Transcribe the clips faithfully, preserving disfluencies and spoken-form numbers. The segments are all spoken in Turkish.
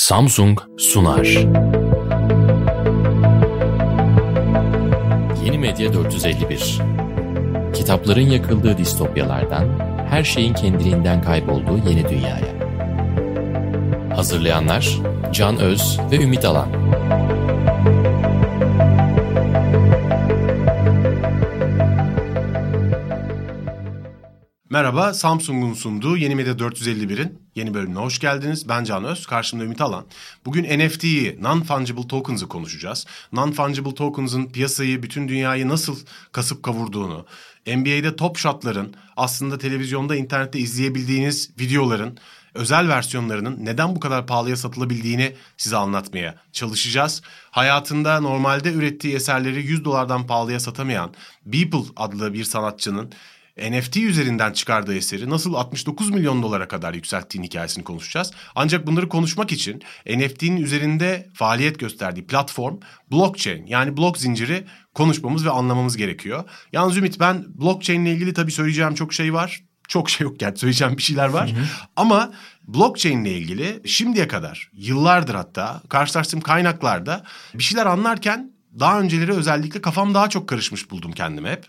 Samsung sunar. Yeni Medya dört yüz elli bir. Kitapların yakıldığı distopyalardan, her şeyin kendiliğinden kaybolduğu yeni dünyaya. Hazırlayanlar Can Öz ve Ümit Alan. Merhaba, Samsung'un sunduğu Yeni Medya dört yüz elli birin yeni bölümüne hoş geldiniz. Ben Can Öz, karşımda Ümit Alan. Bugün N F T'yi, Non-Fungible Tokens'ı konuşacağız. Non-Fungible Tokens'ın piyasayı, bütün dünyayı nasıl kasıp kavurduğunu, N B A'de top shot'ların, aslında televizyonda, internette izleyebildiğiniz videoların özel versiyonlarının neden bu kadar pahalıya satılabildiğini size anlatmaya çalışacağız. Hayatında normalde ürettiği eserleri yüz dolardan pahalıya satamayan Beeple adlı bir sanatçının N F T üzerinden çıkardığı eseri nasıl altmış dokuz milyon dolara kadar yükselttiğin hikayesini konuşacağız. Ancak bunları konuşmak için N F T'nin üzerinde faaliyet gösterdiği platform blockchain, yani blok zinciri konuşmamız ve anlamamız gerekiyor. Yalnız Ümit, ben blockchain ile ilgili tabii söyleyeceğim çok şey var. Çok şey yok yani, söyleyeceğim bir şeyler var. Hı hı. Ama blockchain ile ilgili şimdiye kadar, yıllardır hatta karşılaştığım kaynaklarda bir şeyler anlarken daha önceleri özellikle kafam daha çok karışmış buldum kendimi hep.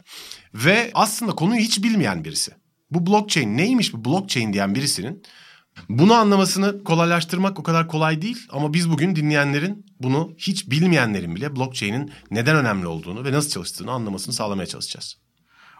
Ve aslında konuyu hiç bilmeyen birisi, bu blockchain neymiş, bu blockchain diyen birisinin bunu anlamasını kolaylaştırmak o kadar kolay değil. Ama biz bugün dinleyenlerin, bunu hiç bilmeyenlerin bile blockchain'in neden önemli olduğunu ve nasıl çalıştığını anlamasını sağlamaya çalışacağız.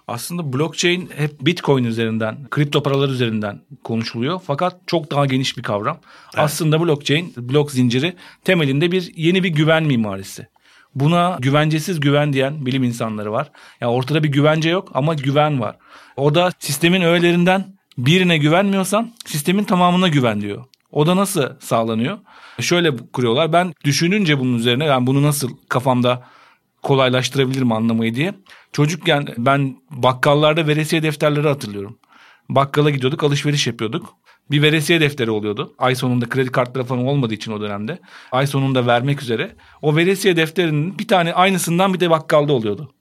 Aslında blockchain hep Bitcoin üzerinden, kripto paralar üzerinden konuşuluyor. Fakat çok daha geniş bir kavram. Evet. Aslında blockchain, blok zinciri temelinde bir yeni bir güven mimarisi. Buna güvencesiz güven diyen bilim insanları var. Yani ortada bir güvence yok ama güven var. O da sistemin öğelerinden birine güvenmiyorsan sistemin tamamına güven diyor. O da nasıl sağlanıyor? Şöyle kuruyorlar. Ben düşününce bunun üzerine, ben bunu nasıl kafamda kolaylaştırabilirim anlamayı diye. Çocukken ben bakkallarda veresiye defterleri hatırlıyorum. Bakkala gidiyorduk, alışveriş yapıyorduk. Bir veresiye defteri oluyordu. Ay sonunda kredi kartları falan olmadığı için o dönemde. Ay sonunda vermek üzere. O veresiye defterinin bir tane aynısından bir de bakkalda oluyordu.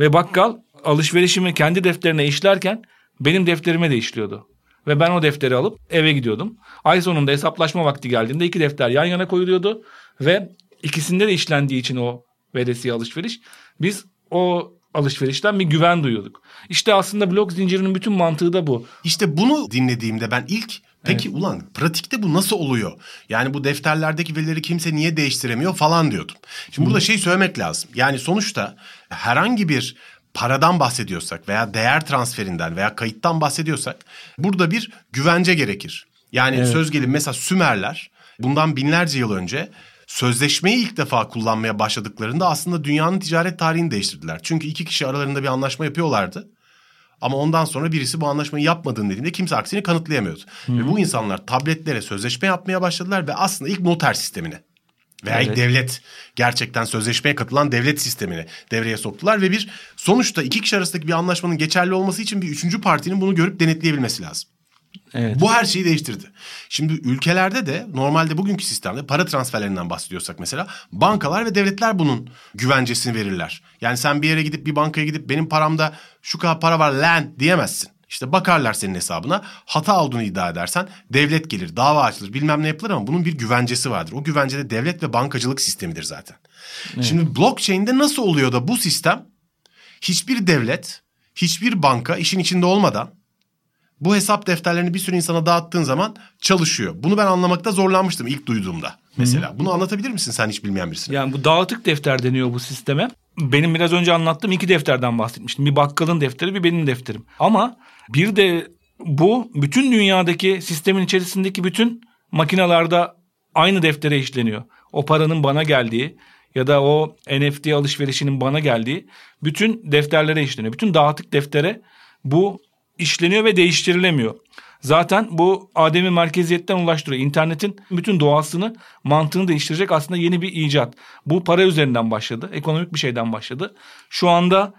Ve bakkal alışverişimi kendi defterine işlerken benim defterime de işliyordu. Ve ben o defteri alıp eve gidiyordum. Ay sonunda hesaplaşma vakti geldiğinde iki defter yan yana koyuluyordu. Ve ikisinde de işlendiği için o veresiye alışveriş, biz o alışverişten bir güven duyuyorduk. İşte aslında blok zincirinin bütün mantığı da bu. İşte bunu dinlediğimde ben ilk, peki evet, ulan pratikte bu nasıl oluyor? Yani bu defterlerdeki verileri kimse niye değiştiremiyor falan diyordum. Şimdi burada şey söylemek lazım. Yani sonuçta herhangi bir paradan bahsediyorsak veya değer transferinden veya kayıttan bahsediyorsak burada bir güvence gerekir. Yani evet, söz gelimi mesela Sümerler bundan binlerce yıl önce sözleşmeyi ilk defa kullanmaya başladıklarında aslında dünyanın ticaret tarihini değiştirdiler. Çünkü iki kişi aralarında bir anlaşma yapıyorlardı. Ama ondan sonra birisi bu anlaşmayı yapmadığını dediğinde kimse aksini kanıtlayamıyordu. Hı-hı. Ve bu insanlar tabletlere sözleşme yapmaya başladılar ve aslında ilk noter sistemine veya evet, ilk devlet, gerçekten sözleşmeye katılan devlet sistemini devreye soktular. Ve bir sonuçta iki kişi arasındaki bir anlaşmanın geçerli olması için bir üçüncü partinin bunu görüp denetleyebilmesi lazım. Evet. Bu her şeyi değiştirdi. Şimdi ülkelerde de normalde bugünkü sistemde para transferlerinden bahsediyorsak mesela bankalar ve devletler bunun güvencesini verirler. Yani sen bir yere gidip bir bankaya gidip benim paramda şu kadar para var lan diyemezsin. İşte bakarlar senin hesabına, hata olduğunu iddia edersen devlet gelir, dava açılır, bilmem ne yapılır ama bunun bir güvencesi vardır. O güvencede devlet ve bankacılık sistemidir zaten. Evet. Şimdi blockchain'de nasıl oluyor da bu sistem hiçbir devlet, hiçbir banka işin içinde olmadan bu hesap defterlerini bir sürü insana dağıttığın zaman çalışıyor. Bunu ben anlamakta zorlanmıştım ilk duyduğumda mesela. Hı-hı. Bunu anlatabilir misin sen hiç bilmeyen birisine? Yani bu dağıtık defter deniyor bu sisteme. Benim biraz önce anlattığım iki defterden bahsetmiştim. Bir bakkalın defteri, bir benim defterim. Ama bir de bu bütün dünyadaki sistemin içerisindeki bütün makinalarda aynı deftere işleniyor. O paranın bana geldiği ya da o N F T alışverişinin bana geldiği bütün defterlere işleniyor. Bütün dağıtık deftere bu işleniyor ve değiştirilemiyor. Zaten bu Adem'i merkeziyetten ulaştırıyor. İnternetin bütün doğasını, mantığını değiştirecek aslında yeni bir icat. Bu para üzerinden başladı. Ekonomik bir şeyden başladı. Şu anda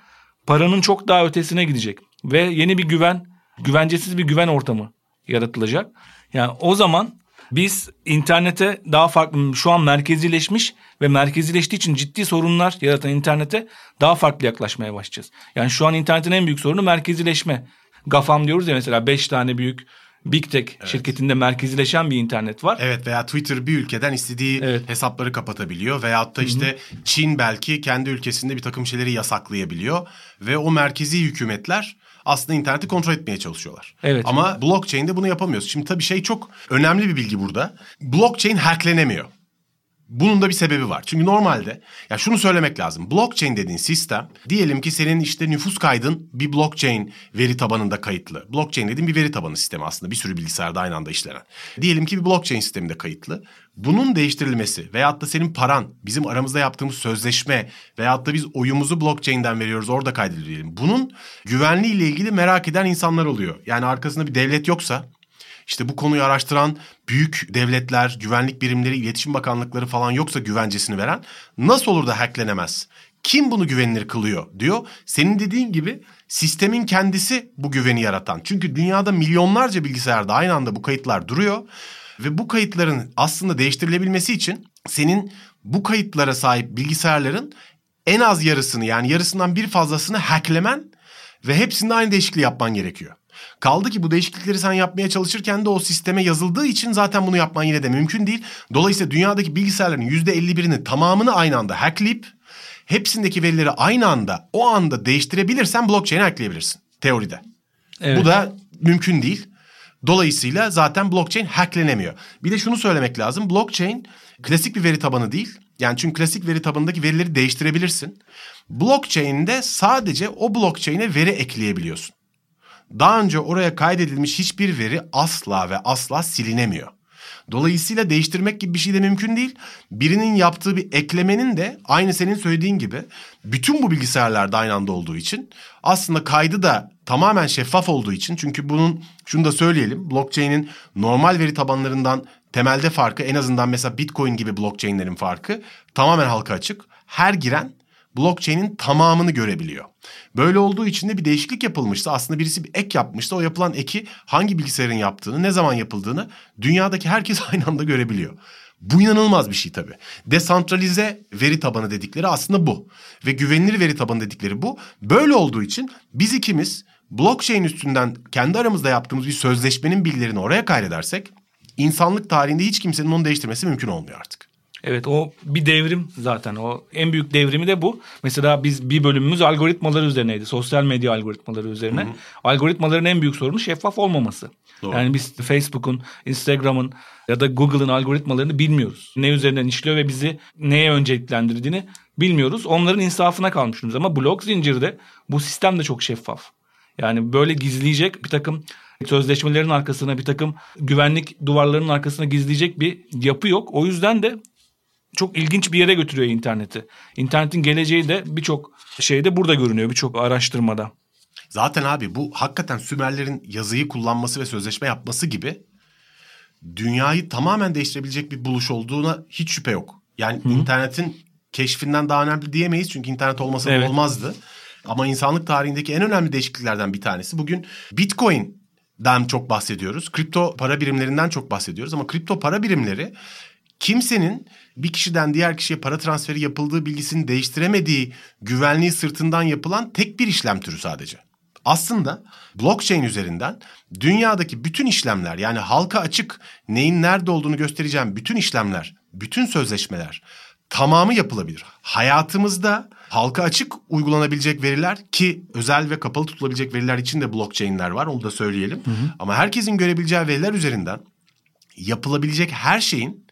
paranın çok daha ötesine gidecek. Ve yeni bir güven, güvencesiz bir güven ortamı yaratılacak. Yani o zaman biz internete daha farklı, şu an merkezileşmiş ve merkezileştiği için ciddi sorunlar yaratan internete daha farklı yaklaşmaya başlayacağız. Yani şu an internetin en büyük sorunu merkezileşme. Gafam diyoruz ya mesela, beş tane büyük Big Tech evet. şirketinde merkezileşen bir internet var. Evet, veya Twitter bir ülkeden istediği evet. hesapları kapatabiliyor. Veyahut da işte Hı-hı. Çin belki kendi ülkesinde bir takım şeyleri yasaklayabiliyor. Ve o merkezi hükümetler aslında interneti kontrol etmeye çalışıyorlar. Evet. Ama blockchain'de bunu yapamıyoruz. Şimdi tabii şey çok önemli bir bilgi burada. Blockchain hacklenemiyor. Bunun da bir sebebi var. Çünkü normalde ya şunu söylemek lazım. Blockchain dediğin sistem, diyelim ki senin işte nüfus kaydın bir blockchain veri tabanında kayıtlı. Blockchain dediğin bir veri tabanı sistemi aslında, bir sürü bilgisayarda aynı anda işlenen. Diyelim ki bir blockchain sisteminde kayıtlı. Bunun değiştirilmesi veyahut da senin paran, bizim aramızda yaptığımız sözleşme veyahut da biz oyumuzu blockchain'den veriyoruz, orada kaydediliyor diyelim. Bunun güvenliğiyle ilgili merak eden insanlar oluyor. Yani arkasında bir devlet yoksa, İşte bu konuyu araştıran büyük devletler, güvenlik birimleri, iletişim bakanlıkları falan yoksa güvencesini veren, nasıl olur da hacklenemez? Kim bunu güvenilir kılıyor diyor. Senin dediğin gibi sistemin kendisi bu güveni yaratan. Çünkü dünyada milyonlarca bilgisayarda aynı anda bu kayıtlar duruyor. Ve bu kayıtların aslında değiştirilebilmesi için senin bu kayıtlara sahip bilgisayarların en az yarısını, yani yarısından bir fazlasını hacklemen ve hepsinde aynı değişikliği yapman gerekiyor. Kaldı ki bu değişiklikleri sen yapmaya çalışırken de o sisteme yazıldığı için zaten bunu yapman yine de mümkün değil. Dolayısıyla dünyadaki bilgisayarların yüzde elli birini tamamını aynı anda hackleyip hepsindeki verileri aynı anda o anda değiştirebilirsen blockchain'i hackleyebilirsin teoride. Evet. Bu da mümkün değil. Dolayısıyla zaten blockchain hacklenemiyor. Bir de şunu söylemek lazım. Blockchain klasik bir veri tabanı değil. Yani çünkü klasik veri tabanındaki verileri değiştirebilirsin. Blockchain'de sadece o blockchain'e veri ekleyebiliyorsun. Daha önce oraya kaydedilmiş hiçbir veri asla ve asla silinemiyor. Dolayısıyla değiştirmek gibi bir şey de mümkün değil. Birinin yaptığı bir eklemenin de aynı senin söylediğin gibi bütün bu bilgisayarlarda aynı anda olduğu için, aslında kaydı da tamamen şeffaf olduğu için, çünkü bunun şunu da söyleyelim, blockchain'in normal veri tabanlarından temelde farkı, en azından mesela Bitcoin gibi blockchain'lerin farkı tamamen halka açık. Her giren blockchain'in tamamını görebiliyor. Böyle olduğu için de bir değişiklik yapılmışsa, aslında birisi bir ek yapmışsa, o yapılan eki hangi bilgisayarın yaptığını, ne zaman yapıldığını dünyadaki herkes aynı anda görebiliyor. Bu inanılmaz bir şey tabii. Desantralize veri tabanı dedikleri aslında bu. Ve güvenilir veri tabanı dedikleri bu. Böyle olduğu için biz ikimiz blockchain üstünden kendi aramızda yaptığımız bir sözleşmenin bilgilerini oraya kaydedersek, insanlık tarihinde hiç kimsenin onu değiştirmesi mümkün olmuyor artık. Evet, o bir devrim zaten. O en büyük devrimi de bu. Mesela biz bir bölümümüz algoritmalar üzerineydi. Sosyal medya algoritmaları üzerine. Hı hı. Algoritmaların en büyük sorunu şeffaf olmaması. Doğru. Yani biz Facebook'un, Instagram'ın ya da Google'ın algoritmalarını bilmiyoruz. Ne üzerinden işliyor ve bizi neye önceliklendirdiğini bilmiyoruz. Onların insafına kalmış durumuz. Ama blok zincirde bu sistem de çok şeffaf. Yani böyle gizleyecek bir takım sözleşmelerin arkasına, bir takım güvenlik duvarlarının arkasına gizleyecek bir yapı yok. O yüzden de çok ilginç bir yere götürüyor interneti. İnternetin geleceği de birçok şeyde burada görünüyor, birçok araştırmada. Zaten abi bu hakikaten Sümerlerin yazıyı kullanması ve sözleşme yapması gibi dünyayı tamamen değiştirebilecek bir buluş olduğuna hiç şüphe yok. Yani Hı-hı. internetin keşfinden daha önemli diyemeyiz, çünkü internet olmasa evet. olmazdı. Ama insanlık tarihindeki en önemli değişikliklerden bir tanesi. Bugün Bitcoin'den çok bahsediyoruz, kripto para birimlerinden çok bahsediyoruz ama kripto para birimleri kimsenin bir kişiden diğer kişiye para transferi yapıldığı bilgisini değiştiremediği güvenliği sırtından yapılan tek bir işlem türü sadece. Aslında blockchain üzerinden dünyadaki bütün işlemler, yani halka açık neyin nerede olduğunu göstereceğim bütün işlemler, bütün sözleşmeler tamamı yapılabilir. Hayatımızda halka açık uygulanabilecek veriler, ki özel ve kapalı tutulabilecek veriler için de blockchain'ler var, onu da söyleyelim. Hı hı. Ama herkesin görebileceği veriler üzerinden yapılabilecek her şeyin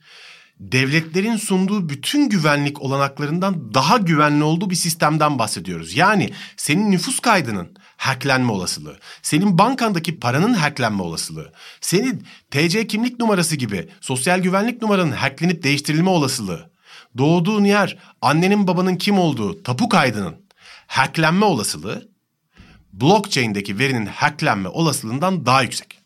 devletlerin sunduğu bütün güvenlik olanaklarından daha güvenli olduğu bir sistemden bahsediyoruz. Yani senin nüfus kaydının hacklenme olasılığı, senin bankandaki paranın hacklenme olasılığı, senin T C kimlik numarası gibi sosyal güvenlik numaranın hacklenip değiştirilme olasılığı, doğduğun yer, annenin babanın kim olduğu tapu kaydının hacklenme olasılığı, blockchain'deki verinin hacklenme olasılığından daha yüksek.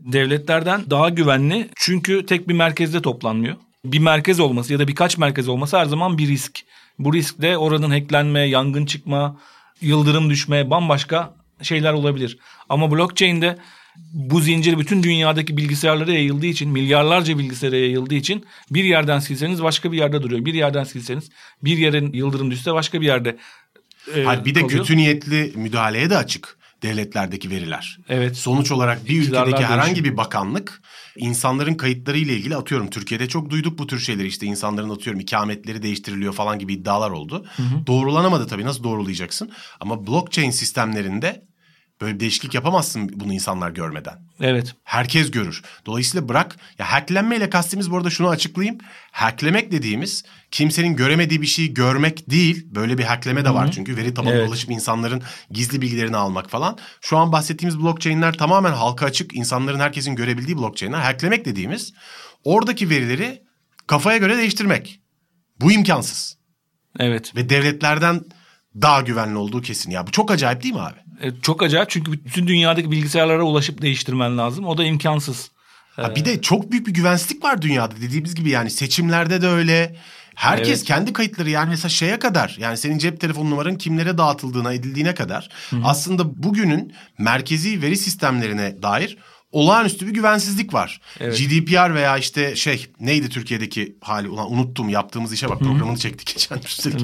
Devletlerden daha güvenli, çünkü tek bir merkezde toplanmıyor. Bir merkez olması ya da birkaç merkez olması her zaman bir risk. Bu risk de oranın hacklenme, yangın çıkma, yıldırım düşme, bambaşka şeyler olabilir. Ama blockchain'de bu zincir bütün dünyadaki bilgisayarlara yayıldığı için, milyarlarca bilgisayara yayıldığı için bir yerden silseniz başka bir yerde duruyor. Bir yerden silseniz, bir yerin yıldırım düşse başka bir yerde e, Hayır, bir de kalıyor. Kötü niyetli müdahaleye de açık. devletlerdeki veriler. Evet. Sonuç olarak bir ülkedeki herhangi bir bakanlık insanların kayıtları ile ilgili, atıyorum Türkiye'de çok duyduk bu tür şeyleri, işte insanların atıyorum ikametleri değiştiriliyor falan gibi iddialar oldu. Hı hı. Doğrulanamadı tabii, nasıl doğrulayacaksın? Ama blockchain sistemlerinde böyle bir değişiklik yapamazsın bunu insanlar görmeden. Evet. Herkes görür. Dolayısıyla bırak ya, hacklenmeyle kastimiz bu arada şunu açıklayayım. Hacklemek dediğimiz kimsenin göremediği bir şeyi görmek değil. Böyle bir hackleme de var, hı-hı, çünkü veri tabanına, evet, ulaşıp insanların gizli bilgilerini almak falan. Şu an bahsettiğimiz blockchain'ler tamamen halka açık, insanların, herkesin görebildiği blockchain'ler. Hacklemek dediğimiz oradaki verileri kafaya göre değiştirmek. Bu imkansız. Evet. Ve devletlerden daha güvenli olduğu kesin ya. Bu çok acayip değil mi abi? Çok acayip, çünkü bütün dünyadaki bilgisayarlara ulaşıp değiştirmen lazım. O da imkansız. Ha, bir de çok büyük bir güvensizlik var dünyada. Dediğimiz gibi yani seçimlerde de öyle. Herkes, evet, kendi kayıtları yani mesela şeye kadar, yani senin cep telefon numaranın kimlere dağıtıldığına, edildiğine kadar, hı-hı, aslında bugünün merkezi veri sistemlerine dair olağanüstü bir güvensizlik var. Evet. G D P R veya işte şey neydi Türkiye'deki hali, ulan unuttum, yaptığımız işe bak, programını çektik geçen üstelik.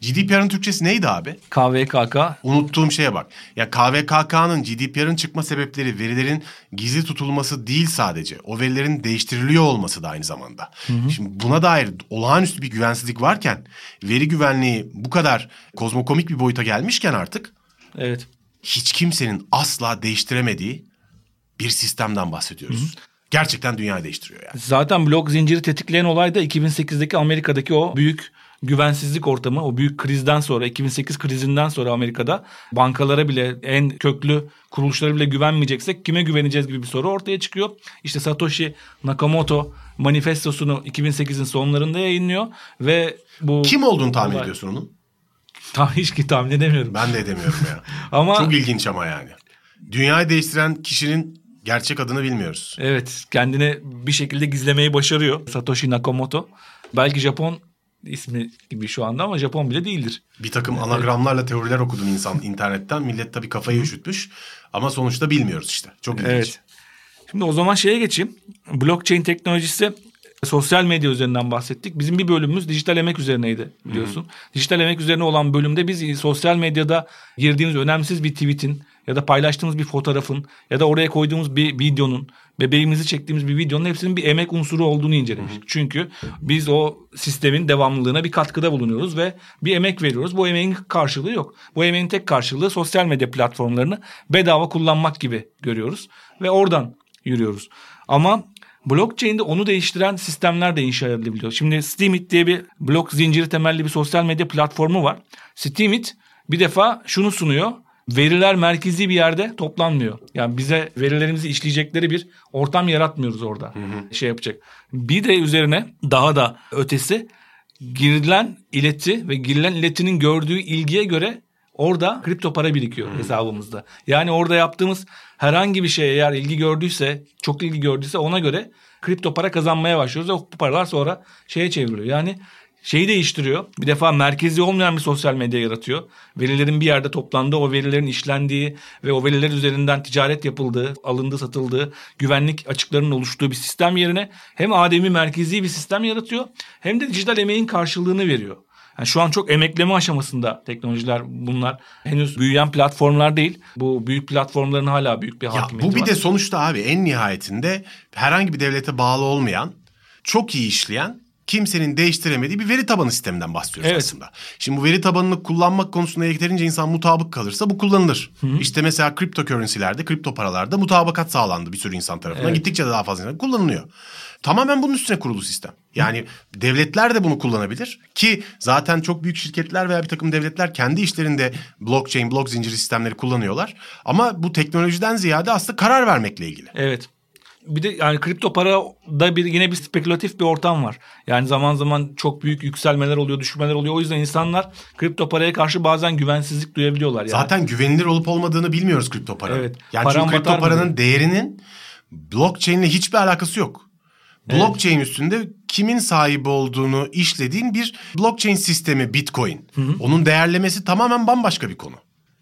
G D P R'ın Türkçesi neydi abi? K V K K. Unuttuğum şeye bak. Ya K V K K'nın, G D P R'ın çıkma sebepleri verilerin gizli tutulması değil sadece. O verilerin değiştiriliyor olması da aynı zamanda. Hı hı. Şimdi buna dair olağanüstü bir güvensizlik varken, veri güvenliği bu kadar kozmokomik bir boyuta gelmişken artık, evet, hiç kimsenin asla değiştiremediği bir sistemden bahsediyoruz. Hı-hı. Gerçekten dünyayı değiştiriyor yani. Zaten blok zinciri tetikleyen olay da iki bin sekizdeki Amerika'daki o büyük güvensizlik ortamı, o büyük krizden sonra, iki bin sekiz krizinden sonra Amerika'da bankalara bile, en köklü kuruluşlara bile güvenmeyeceksek kime güveneceğiz gibi bir soru ortaya çıkıyor. İşte Satoshi Nakamoto manifestosunu iki bin sekizin sonlarında yayınlıyor ve bu... Kim olduğunu tahmin olay... ediyorsun onun? Tam, hiç ki tahmin edemiyorum. Ben de edemiyorum ya. Ama... Çok ilginç ama yani. Dünyayı değiştiren kişinin gerçek adını bilmiyoruz. Evet, kendini bir şekilde gizlemeyi başarıyor Satoshi Nakamoto. Belki Japon ismi gibi şu anda ama Japon bile değildir. Bir takım, evet, anagramlarla teoriler okudum insan internetten. Millet tabii kafayı üşütmüş ama sonuçta bilmiyoruz işte. Çok ilginç. Evet. Şimdi o zaman şeye geçeyim. Blockchain teknolojisi, sosyal medya üzerinden bahsettik. Bizim bir bölümümüz dijital emek üzerineydi biliyorsun. Hı hı. Dijital emek üzerine olan bölümde biz sosyal medyada girdiğimiz önemsiz bir tweetin ya da paylaştığımız bir fotoğrafın ya da oraya koyduğumuz bir videonun, bebeğimizi çektiğimiz bir videonun hepsinin bir emek unsuru olduğunu incelemiştik. Hı hı. Çünkü biz o sistemin devamlılığına bir katkıda bulunuyoruz ve bir emek veriyoruz. Bu emeğin karşılığı yok. Bu emeğin tek karşılığı sosyal medya platformlarını bedava kullanmak gibi görüyoruz ve oradan yürüyoruz. Ama blockchain'de onu değiştiren sistemler de inşa edilebiliyor. Şimdi Steemit diye bir blok zinciri temelli bir sosyal medya platformu var. Steemit bir defa şunu sunuyor. Veriler merkezi bir yerde toplanmıyor. Yani bize verilerimizi işleyecekleri bir ortam yaratmıyoruz orada. Hı hı. Şey yapacak. Bir de üzerine daha da ötesi, girilen ileti ve girilen iletinin gördüğü ilgiye göre orada kripto para birikiyor, hmm, hesabımızda. Yani orada yaptığımız herhangi bir şeye eğer ilgi gördüyse, çok ilgi gördüyse ona göre kripto para kazanmaya başlıyoruz. Ve bu paralar sonra şeye çevriliyor. Yani şeyi değiştiriyor. Bir defa merkezi olmayan bir sosyal medya yaratıyor. Verilerin bir yerde toplandığı, o verilerin işlendiği ve o veriler üzerinden ticaret yapıldığı, alındığı, satıldığı, güvenlik açıklarının oluştuğu bir sistem yerine hem ademi merkezi bir sistem yaratıyor hem de dijital emeğin karşılığını veriyor. Yani şu an çok emekleme aşamasında teknolojiler bunlar. Henüz büyüyen platformlar değil. Bu büyük platformların hala büyük bir hakimiyeti var. Bu bir var. De sonuçta abi en nihayetinde herhangi bir devlete bağlı olmayan, çok iyi işleyen, kimsenin değiştiremediği bir veri tabanı sisteminden bahsediyoruz, evet, aslında. Şimdi bu veri tabanını kullanmak konusunda yeterince insan mutabık kalırsa bu kullanılır. Hı hı. İşte mesela cryptocurrency'lerde, kripto paralarda mutabakat sağlandı bir sürü insan tarafından. Evet. Gittikçe de daha fazla insan kullanılıyor. Tamamen bunun üstüne kurulu sistem. Yani hı, devletler de bunu kullanabilir ki zaten çok büyük şirketler veya bir takım devletler kendi işlerinde blockchain, blok zinciri sistemleri kullanıyorlar. Ama bu teknolojiden ziyade aslında karar vermekle ilgili. Evet. Bir de yani kripto parada bir, yine bir spekülatif bir ortam var. Yani zaman zaman çok büyük yükselmeler oluyor, düşmeler oluyor. O yüzden insanlar kripto paraya karşı bazen güvensizlik duyabiliyorlar. Yani. Zaten güvenilir olup olmadığını bilmiyoruz kripto paranın. Evet. Yani paran, çünkü kripto paranın mı? Değerinin blockchain ile hiçbir alakası yok. Blockchain, evet, üstünde kimin sahibi olduğunu işlediğin bir blockchain sistemi Bitcoin. Hı hı. Onun değerlemesi tamamen bambaşka bir konu.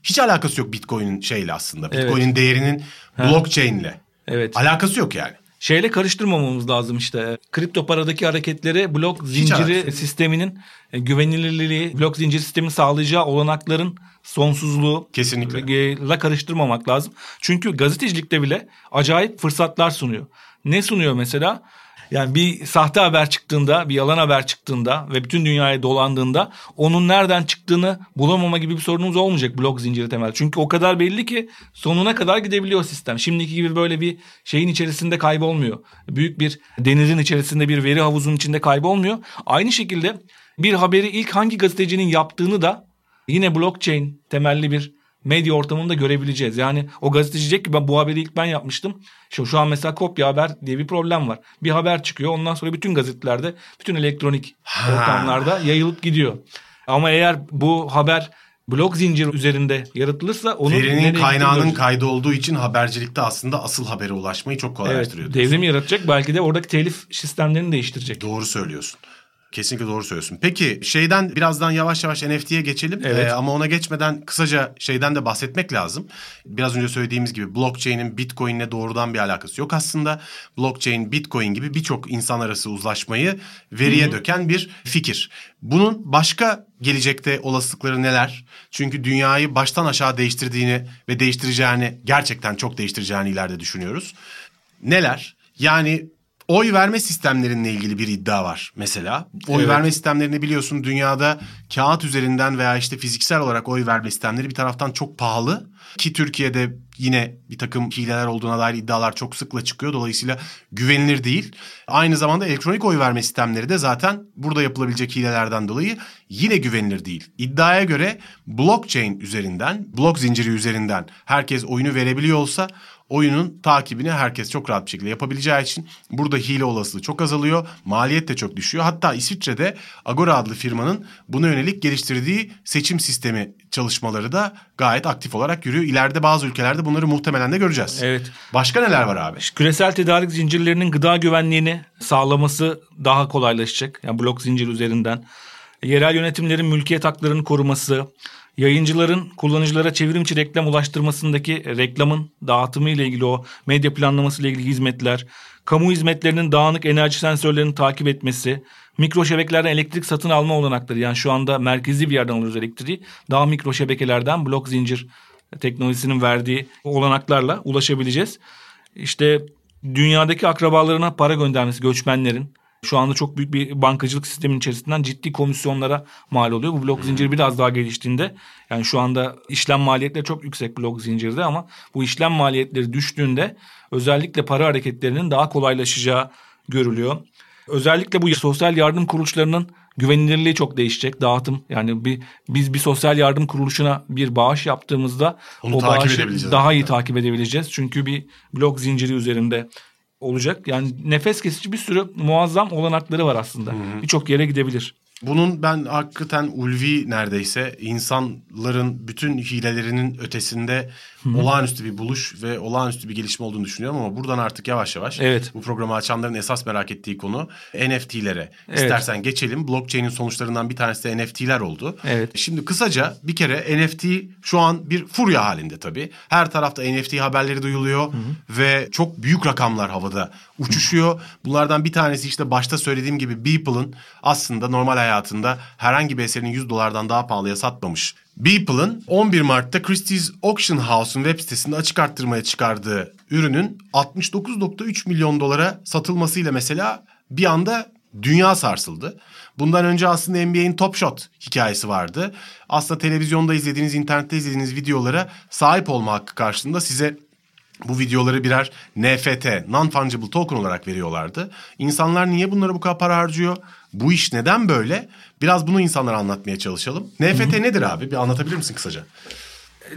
Hiç alakası yok Bitcoin'in şeyle aslında. Bitcoin'in, evet, değerinin blockchain'le. Evet. Alakası yok yani. Şeyle karıştırmamamız lazım işte. Kripto paradaki hareketleri blok hiç zinciri alakası. Sisteminin güvenilirliği, blok zinciri sistemini sağlayacağı olanakların sonsuzluğu kesinlikle la karıştırmamak lazım. Çünkü gazetecilikte bile acayip fırsatlar sunuyor. Ne sunuyor mesela? Yani bir sahte haber çıktığında, bir yalan haber çıktığında ve bütün dünyaya dolandığında onun nereden çıktığını bulamama gibi bir sorunumuz olmayacak blok zinciri temel. Çünkü o kadar belli ki sonuna kadar gidebiliyor sistem. Şimdiki gibi böyle bir şeyin içerisinde kaybolmuyor. Büyük bir denizin içerisinde, bir veri havuzunun içinde kaybolmuyor. Aynı şekilde bir haberi ilk hangi gazetecinin yaptığını da yine blockchain temelli bir medya ortamında görebileceğiz. Yani o gazeteci diyecek ki ben bu haberi ilk ben yapmıştım. Şu, şu an mesela kopya haber diye bir problem var. Bir haber çıkıyor, ondan sonra bütün gazetelerde, bütün elektronik ortamlarda yayılıp gidiyor. Ama eğer bu haber blok zinciri üzerinde yaratılırsa onun verinin kaynağının kaydı olduğu için habercilikte aslında asıl habere ulaşmayı çok kolaylaştırıyor. Evet, devrimi yaratacak, belki de oradaki telif sistemlerini değiştirecek. Doğru söylüyorsun. Kesinlikle doğru söylüyorsun. Peki şeyden birazdan yavaş yavaş N F T'ye geçelim. Evet. Ee, ama ona geçmeden kısaca şeyden de bahsetmek lazım. Biraz önce söylediğimiz gibi blockchain'in Bitcoin'le doğrudan bir alakası yok aslında. Blockchain, Bitcoin gibi birçok insan arası uzlaşmayı veriye Hı-hı. döken bir fikir. Bunun başka gelecekte olasılıkları neler? Çünkü dünyayı baştan aşağı değiştirdiğini ve değiştireceğini, gerçekten çok değiştireceğini ileride düşünüyoruz. Neler? Yani... Oy verme sistemlerinle ilgili bir iddia var mesela. Oy evet. verme sistemlerini biliyorsun, dünyada kağıt üzerinden veya işte fiziksel olarak oy verme sistemleri bir taraftan çok pahalı. Ki Türkiye'de yine bir takım hileler olduğuna dair iddialar çok sıkla çıkıyor. Dolayısıyla güvenilir değil. Aynı zamanda elektronik oy verme sistemleri de zaten burada yapılabilecek hilelerden dolayı yine güvenilir değil. İddiaya göre blockchain üzerinden, blok zinciri üzerinden herkes oyunu verebiliyor olsa... Oyunun takibini herkes çok rahat bir şekilde yapabileceği için burada hile olasılığı çok azalıyor. Maliyet de çok düşüyor. Hatta İsviçre'de Agora adlı firmanın buna yönelik geliştirdiği seçim sistemi çalışmaları da gayet aktif olarak yürüyor. İleride bazı ülkelerde bunları muhtemelen de göreceğiz. Evet. Başka neler var abi? Küresel tedarik zincirlerinin gıda güvenliğini sağlaması daha kolaylaşacak. Yani blok zincir üzerinden. Yerel yönetimlerin mülkiyet haklarını koruması... Yayıncıların kullanıcılara çevrimiçi reklam ulaştırmasındaki reklamın dağıtımı ile ilgili, o medya planlaması ile ilgili hizmetler, kamu hizmetlerinin dağınık enerji sensörlerini takip etmesi, mikro şebekelerden elektrik satın alma olanakları, yani şu anda merkezi bir yerden alıyoruz elektriği, daha mikro şebekelerden blok zincir teknolojisinin verdiği olanaklarla ulaşabileceğiz. İşte dünyadaki akrabalarına para göndermesi göçmenlerin. Şu anda çok büyük bir bankacılık sistemin içerisinden ciddi komisyonlara mal oluyor. Bu blok zinciri biraz daha geliştiğinde, yani şu anda işlem maliyetleri çok yüksek blok zincirde, ama bu işlem maliyetleri düştüğünde özellikle para hareketlerinin daha kolaylaşacağı görülüyor. Özellikle bu sosyal yardım kuruluşlarının güvenilirliği çok değişecek. Dağıtım, yani bir, biz bir sosyal yardım kuruluşuna bir bağış yaptığımızda onu o bağışı daha iyi yani. takip edebileceğiz. Çünkü bir blok zinciri üzerinde olacak. Yani nefes kesici bir sürü muazzam olanakları var aslında. Birçok yere gidebilir. Bunun ben hakikaten ulvi, neredeyse insanların bütün hilelerinin ötesinde Hı-hı. olağanüstü bir buluş ve olağanüstü bir gelişme olduğunu düşünüyorum, ama buradan artık yavaş yavaş evet. bu programı açanların esas merak ettiği konu N F T'lere. Evet. İstersen geçelim. Blockchain'in sonuçlarından bir tanesi de N F T'ler oldu. Evet. Şimdi kısaca bir kere N F T şu an bir furya halinde tabii. Her tarafta N F T haberleri duyuluyor Hı-hı. ve çok büyük rakamlar havada uçuşuyor. Bunlardan bir tanesi işte başta söylediğim gibi Beeple'ın aslında normal hayatında herhangi bir eserini yüz dolardan daha pahalıya satmamış. Beeple'ın on bir Mart'ta Christie's Auction House'un web sitesinde açık arttırmaya çıkardığı ürünün altmış dokuz virgül üç milyon dolara satılmasıyla mesela bir anda dünya sarsıldı. Bundan önce aslında N B A'nin Top Shot hikayesi vardı. Aslında televizyonda izlediğiniz, internette izlediğiniz videolara sahip olma hakkı karşılığında size bu videoları birer N F T, Non-Fungible Token olarak veriyorlardı. İnsanlar niye bunlara bu kadar para harcıyor? Bu iş neden böyle? Biraz bunu insanlara anlatmaya çalışalım. N F T Hı-hı. nedir abi? Bir anlatabilir misin kısaca?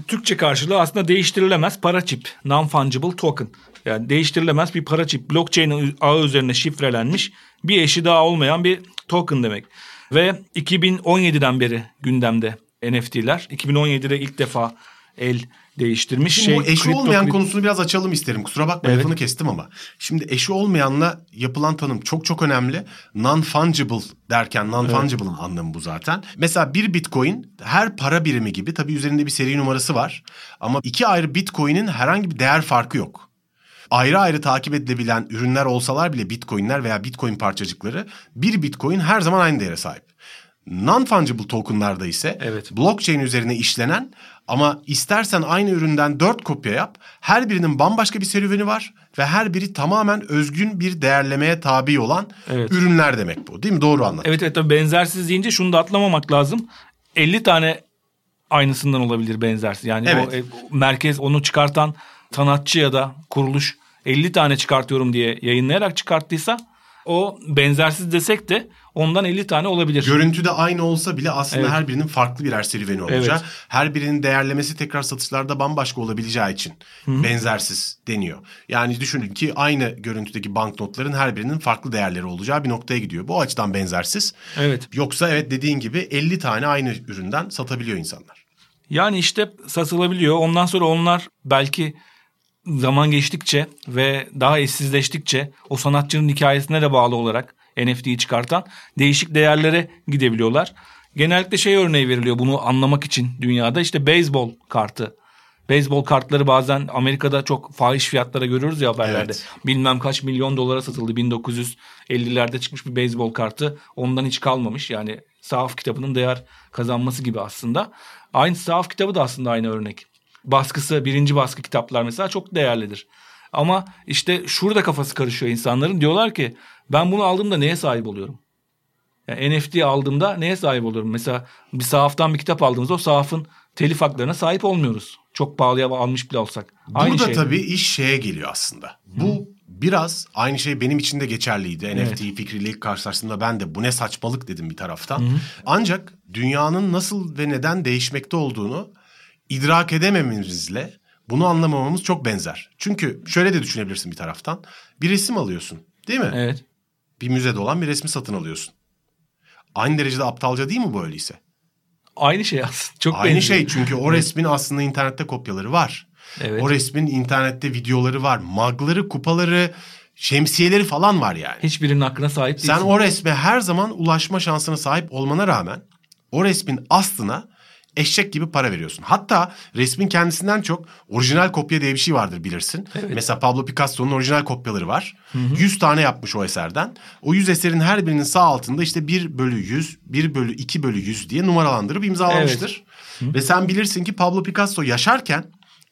Türkçe karşılığı aslında değiştirilemez para çip. Non-Fungible Token. Yani değiştirilemez bir para çip. Blockchain ağı üzerine şifrelenmiş, bir eşi daha olmayan bir token demek. Ve iki bin on yediden beri gündemde N F T'ler. iki bin on yedide ilk defa el değiştirmiş. Şimdi şey, bu eşi kripto, olmayan kripto... konusunu biraz açalım isterim. Kusura bakma evet. lafını kestim ama. Şimdi eşi olmayanla yapılan tanım çok çok önemli. Non-fungible derken non-fungible'ın evet. anlamı bu zaten. Mesela bir bitcoin her para birimi gibi tabii üzerinde bir seri numarası var. Ama iki ayrı bitcoin'in herhangi bir değer farkı yok. ayrı ayrı takip edilebilen ürünler olsalar bile Bitcoin'ler veya Bitcoin parçacıkları, bir Bitcoin her zaman aynı değere sahip. Non-Fungible Token'larda ise evet. blockchain üzerine işlenen ama istersen aynı üründen dört kopya yap, her birinin bambaşka bir serüveni var ve her biri tamamen özgün bir değerlemeye tabi olan evet. ürünler demek bu, değil mi? Doğru anladım. Evet evet, tabii benzersiz deyince şunu da atlamamak lazım. elli tane aynısından olabilir benzersiz. Yani evet. o, merkez onu çıkartan sanatçı ya da kuruluş elli tane çıkartıyorum diye yayınlayarak çıkarttıysa o benzersiz desek de ondan elli tane olabilir. Görüntüde aynı olsa bile aslında evet. her birinin farklı birer serüveni olacak. Evet. Her birinin değerlemesi tekrar satışlarda bambaşka olabileceği için Hı-hı. benzersiz deniyor. Yani düşünün ki aynı görüntüdeki banknotların her birinin farklı değerleri olacağı bir noktaya gidiyor. Bu açıdan benzersiz. Evet. Yoksa evet dediğin gibi elli tane aynı üründen satabiliyor insanlar. Yani işte satılabiliyor. Ondan sonra onlar belki zaman geçtikçe ve daha eşsizleştikçe o sanatçının hikayesine de bağlı olarak N F T'yi çıkartan değişik değerlere gidebiliyorlar. Genellikle şey örneği veriliyor bunu anlamak için dünyada, işte beyzbol kartı. Beyzbol kartları bazen Amerika'da çok fahiş fiyatlara görüyoruz ya haberlerde. Evet. Bilmem kaç milyon dolara satıldı. bin dokuz yüz ellilerde çıkmış bir beyzbol kartı. Ondan hiç kalmamış. Yani sahaf kitabının değer kazanması gibi aslında. Aynı sahaf kitabı da aslında aynı örnek. Baskısı, birinci baskı kitaplar mesela çok değerlidir. Ama işte şurada kafası karışıyor insanların. Diyorlar ki ben bunu aldığımda neye sahip oluyorum? Yani N F T aldığımda neye sahip oluyorum? Mesela bir sahaftan bir kitap aldığımızda o sahafın telif haklarına sahip olmuyoruz. Çok pahalıya almış bile olsak. Aynı Burada şey. Tabii iş şeye geliyor aslında. Hı. Bu biraz aynı şey benim için de geçerliydi. Evet. N F T fikriyle ilk karşılaştığımda ben de bu ne saçmalık dedim bir taraftan. Hı. Ancak dünyanın nasıl ve neden değişmekte olduğunu idrak edemememizle bunu anlamamamız çok benzer. Çünkü şöyle de düşünebilirsin bir taraftan. Bir resim alıyorsun, değil mi? Evet. Bir müzede olan bir resmi satın alıyorsun. Aynı derecede aptalca değil mi bu öyleyse? Aynı şey aslında. Çok Aynı benziyor. şey çünkü o resmin aslında internette kopyaları var. Evet. O resmin internette videoları var. Mugları, kupaları, şemsiyeleri falan var yani. Hiçbirinin hakkına sahip değilsin. Sen o resme her zaman ulaşma şansına sahip olmana rağmen o resmin aslına eşek gibi para veriyorsun. Hatta resmin kendisinden çok orijinal kopya diye bir şey vardır, bilirsin. Evet. Mesela Pablo Picasso'nun orijinal kopyaları var. Hı hı. yüz tane yapmış o eserden. O yüz eserin her birinin sağ altında işte bir bölü yüz, bir bölü iki bölü yüz diye numaralandırıp imzalamıştır. Evet. Ve sen bilirsin ki Pablo Picasso yaşarken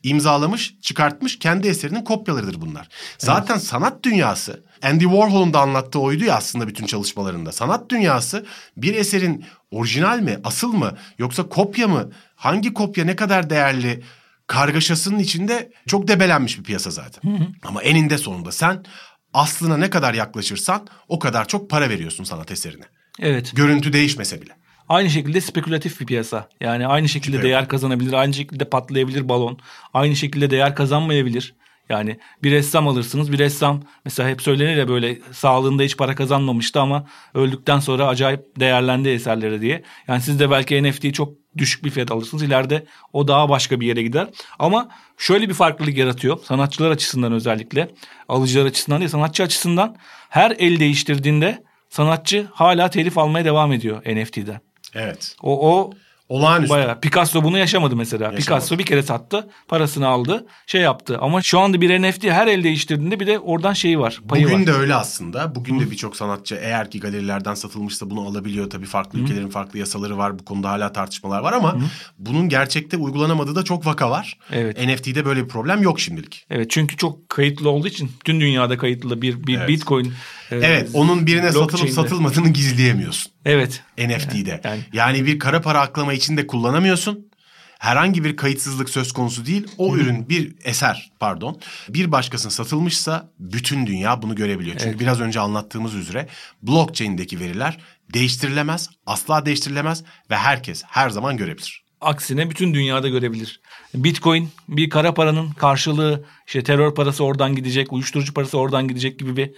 imzalamış, çıkartmış kendi eserinin kopyalarıdır bunlar. Zaten evet. sanat dünyası, Andy Warhol'un da anlattığı oydu ya aslında bütün çalışmalarında. Sanat dünyası bir eserin orijinal mi, asıl mı, yoksa kopya mı, hangi kopya ne kadar değerli kargaşasının içinde çok debelenmiş bir piyasa zaten. Hı hı. Ama eninde sonunda sen aslına ne kadar yaklaşırsan o kadar çok para veriyorsun sanat eserine. Evet. Görüntü değişmese bile. Aynı şekilde spekülatif bir piyasa. Yani aynı şekilde evet. değer kazanabilir, aynı şekilde patlayabilir balon, aynı şekilde değer kazanmayabilir. Yani bir ressam alırsınız, bir ressam mesela hep söylenir ya böyle sağlığında hiç para kazanmamıştı ama öldükten sonra acayip değerlendi eserleri diye. Yani siz de belki N F T'yi çok düşük bir fiyat alırsınız, ileride o daha başka bir yere gider. Ama şöyle bir farklılık yaratıyor sanatçılar açısından, özellikle alıcılar açısından değil sanatçı açısından, her el değiştirdiğinde sanatçı hala telif almaya devam ediyor N F T'den. Evet. O o olağanüstü. Bayağı. Picasso bunu yaşamadı mesela. Yaşamadı. Picasso bir kere sattı, parasını aldı, şey yaptı. Ama şu anda bir N F T her el değiştirdiğinde bir de oradan şeyi var, payı Bugün var. Bugün de öyle aslında. Bugün Hı. de birçok sanatçı eğer ki galerilerden satılmışsa bunu alabiliyor. Tabii farklı Hı. ülkelerin farklı yasaları var. Bu konuda hala tartışmalar var ama Hı. bunun gerçekte uygulanamadığı da çok vaka var. Evet. N F T'de böyle bir problem yok şimdilik. Evet, çünkü çok kayıtlı olduğu için tüm dünyada kayıtlı bir, bir evet. Bitcoin. E, evet, onun birine satılıp satılmadığını gizleyemiyorsun. Evet. N F T'de. Yani, yani. yani bir kara para aklama için de kullanamıyorsun. Herhangi bir kayıtsızlık söz konusu değil. O Hı. ürün bir eser pardon bir başkasına satılmışsa bütün dünya bunu görebiliyor. Çünkü evet. biraz önce anlattığımız üzere blockchain'deki veriler değiştirilemez, asla değiştirilemez ve herkes her zaman görebilir. Aksine bütün dünyada görebilir. Bitcoin bir kara paranın karşılığı, işte terör parası oradan gidecek, uyuşturucu parası oradan gidecek gibi bir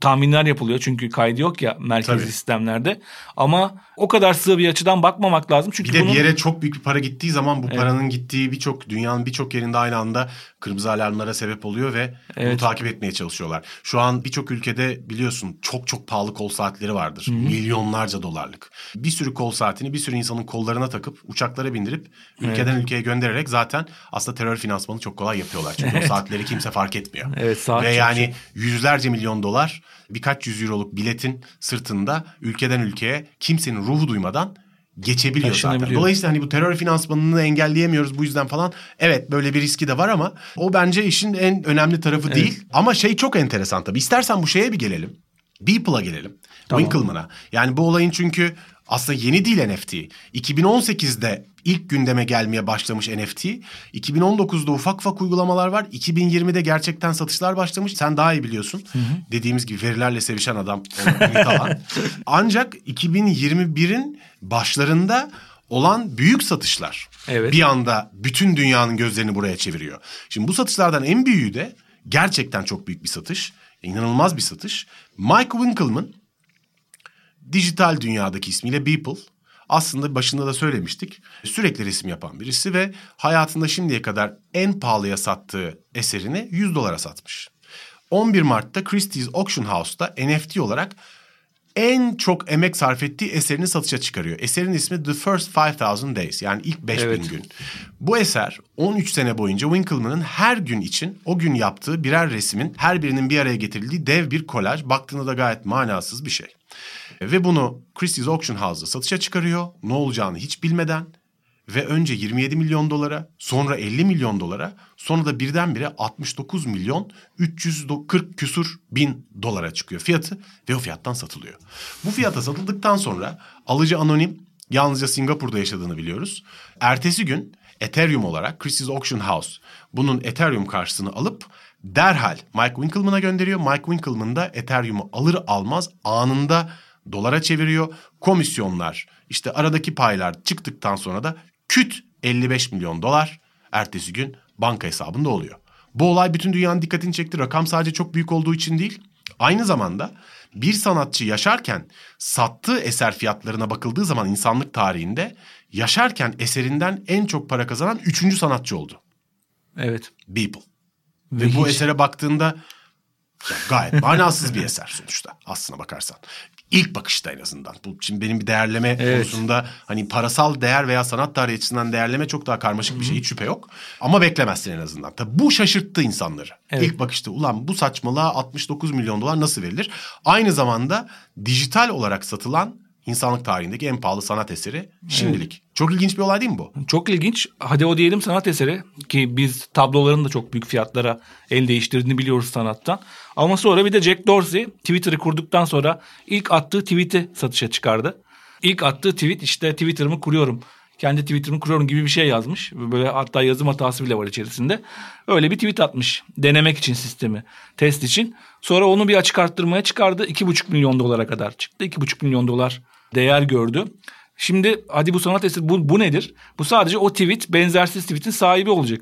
tahminler yapılıyor çünkü kaydı yok ya merkezi Tabii. sistemlerde. Ama o kadar sığ bir açıdan bakmamak lazım. Çünkü bir de bunun... bir yere çok büyük bir para gittiği zaman bu evet. paranın gittiği birçok dünyanın birçok yerinde aynı anda kırmızı alarmlara sebep oluyor ve evet. bunu takip etmeye çalışıyorlar. Şu an birçok ülkede biliyorsun çok çok pahalı kol saatleri vardır. Hı-hı. Milyonlarca dolarlık. Bir sürü kol saatini bir sürü insanın kollarına takıp uçaklara bindirip ülkeden evet. ülkeye göndererek zaten aslında terör finansmanı çok kolay yapıyorlar. Çünkü evet. o saatleri kimse fark etmiyor. Evet, saat ve yani şey. yüzlerce milyon dolar birkaç yüz euroluk biletin sırtında ülkeden ülkeye kimsenin ruhu duymadan geçebiliyor zaten. Dolayısıyla hani bu terör finansmanını engelleyemiyoruz bu yüzden falan. Evet, böyle bir riski de var ama o bence işin en önemli tarafı evet. değil. Ama şey çok enteresan tabii. İstersen bu şeye bir gelelim. Beeple'a gelelim. Tamam. Winkelmann'a. Yani bu olayın çünkü aslında yeni değil N F T. iki bin on sekizde ilk gündeme gelmeye başlamış N F T. iki bin on dokuzda ufak ufak uygulamalar var. iki bin yirmide gerçekten satışlar başlamış. Sen daha iyi biliyorsun. Hı hı. Dediğimiz gibi verilerle sevişen adam. Ümit Alan. Ancak iki bin yirmi birin başlarında olan büyük satışlar. Evet. Bir anda bütün dünyanın gözlerini buraya çeviriyor. Şimdi bu satışlardan en büyüğü de gerçekten çok büyük bir satış. İnanılmaz bir satış. Michael Winkelmann, dijital dünyadaki ismiyle Beeple, aslında başında da söylemiştik, sürekli resim yapan birisi ve hayatında şimdiye kadar en pahalıya sattığı eserini yüz dolara satmış. on bir Mart'ta Christie's Auction House'ta N F T olarak en çok emek sarf ettiği eserini satışa çıkarıyor. Eserin ismi The First beş bin Days, yani ilk beş bin evet. gün. Bu eser on üç sene boyunca Winkelmann'ın her gün için o gün yaptığı birer resmin her birinin bir araya getirildiği dev bir kolaj. Baktığında da gayet manasız bir şey. Ve bunu Christie's Auction House'da satışa çıkarıyor. Ne olacağını hiç bilmeden ve önce yirmi yedi milyon dolara, sonra elli milyon dolara, sonra da birdenbire altmış dokuz milyon üç yüz kırk küsur bin dolara çıkıyor fiyatı ve o fiyattan satılıyor. Bu fiyata satıldıktan sonra alıcı anonim, yalnızca Singapur'da yaşadığını biliyoruz. Ertesi gün Ethereum olarak Christie's Auction House bunun Ethereum karşısını alıp derhal Mike Winkelmann'a gönderiyor. Mike Winkelmann da Ethereum'u alır almaz anında dolara çeviriyor. Komisyonlar, işte aradaki paylar çıktıktan sonra da küt elli beş milyon dolar ertesi gün banka hesabında oluyor. Bu olay bütün dünyanın dikkatini çekti. Rakam sadece çok büyük olduğu için değil. Aynı zamanda bir sanatçı yaşarken sattığı eser fiyatlarına bakıldığı zaman insanlık tarihinde yaşarken eserinden en çok para kazanan üçüncü sanatçı oldu. Evet. Beeple. Ve, Ve bu esere baktığında gayet manasız bir eser sonuçta aslına bakarsan. İlk bakışta en azından. Bu şimdi benim bir değerleme evet. konusunda hani parasal değer veya sanat tarihi açısından değerleme çok daha karmaşık Hı-hı. bir şey, hiç şüphe yok. Ama beklemezsin en azından. Tabii bu şaşırttı insanları. Evet. İlk bakışta ulan bu saçmalığa altmış dokuz milyon dolar nasıl verilir? Aynı zamanda dijital olarak satılan insanlık tarihindeki en pahalı sanat eseri şimdilik. Evet. Çok ilginç bir olay değil mi bu? Çok ilginç. Hadi o diyelim sanat eseri ki biz tabloların da çok büyük fiyatlara el değiştirdiğini biliyoruz sanattan. Ama sonra bir de Jack Dorsey Twitter'ı kurduktan sonra ilk attığı tweet'i satışa çıkardı. İlk attığı tweet işte Twitter'ımı kuruyorum. Kendi Twitter'ımı kuruyorum gibi bir şey yazmış. Böyle hatta yazım hatası bile var içerisinde. Öyle bir tweet atmış. Denemek için sistemi. Test için. Sonra onu bir açık arttırmaya çıkardı. iki buçuk milyon dolara kadar çıktı. iki buçuk milyon dolar değer gördü. Şimdi hadi bu sanat eseri bu, bu nedir? Bu sadece o tweet benzersiz tweetin sahibi olacak.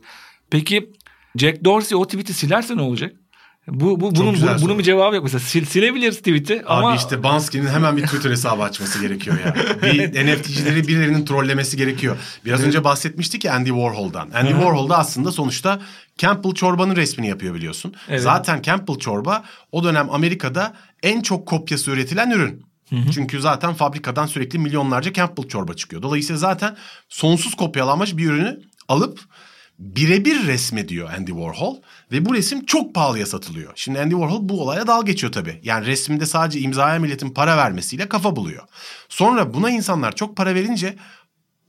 Peki Jack Dorsey o tweet'i silerse ne olacak? Bu, bu bunun bu, bunun bir cevabı yok mesela. Sil, silebiliriz tweet'i ama... Abi işte Bansky'nin hemen bir Twitter hesabı açması gerekiyor ya. Bir N F T'cileri birilerinin trollemesi gerekiyor. Biraz önce bahsetmiştik ya Andy Warhol'dan. Andy Warhol da aslında sonuçta Campbell çorbanın resmini yapıyor biliyorsun. Evet. Zaten Campbell çorba o dönem Amerika'da en çok kopyası üretilen ürün. Hı hı. Çünkü zaten fabrikadan sürekli milyonlarca Campbell çorba çıkıyor. Dolayısıyla zaten sonsuz kopyalanmış bir ürünü alıp birebir resmediyor Andy Warhol. Ve bu resim çok pahalıya satılıyor. Şimdi Andy Warhol bu olaya dalga geçiyor tabii. Yani resminde sadece imzaya milletin para vermesiyle kafa buluyor. Sonra buna insanlar çok para verince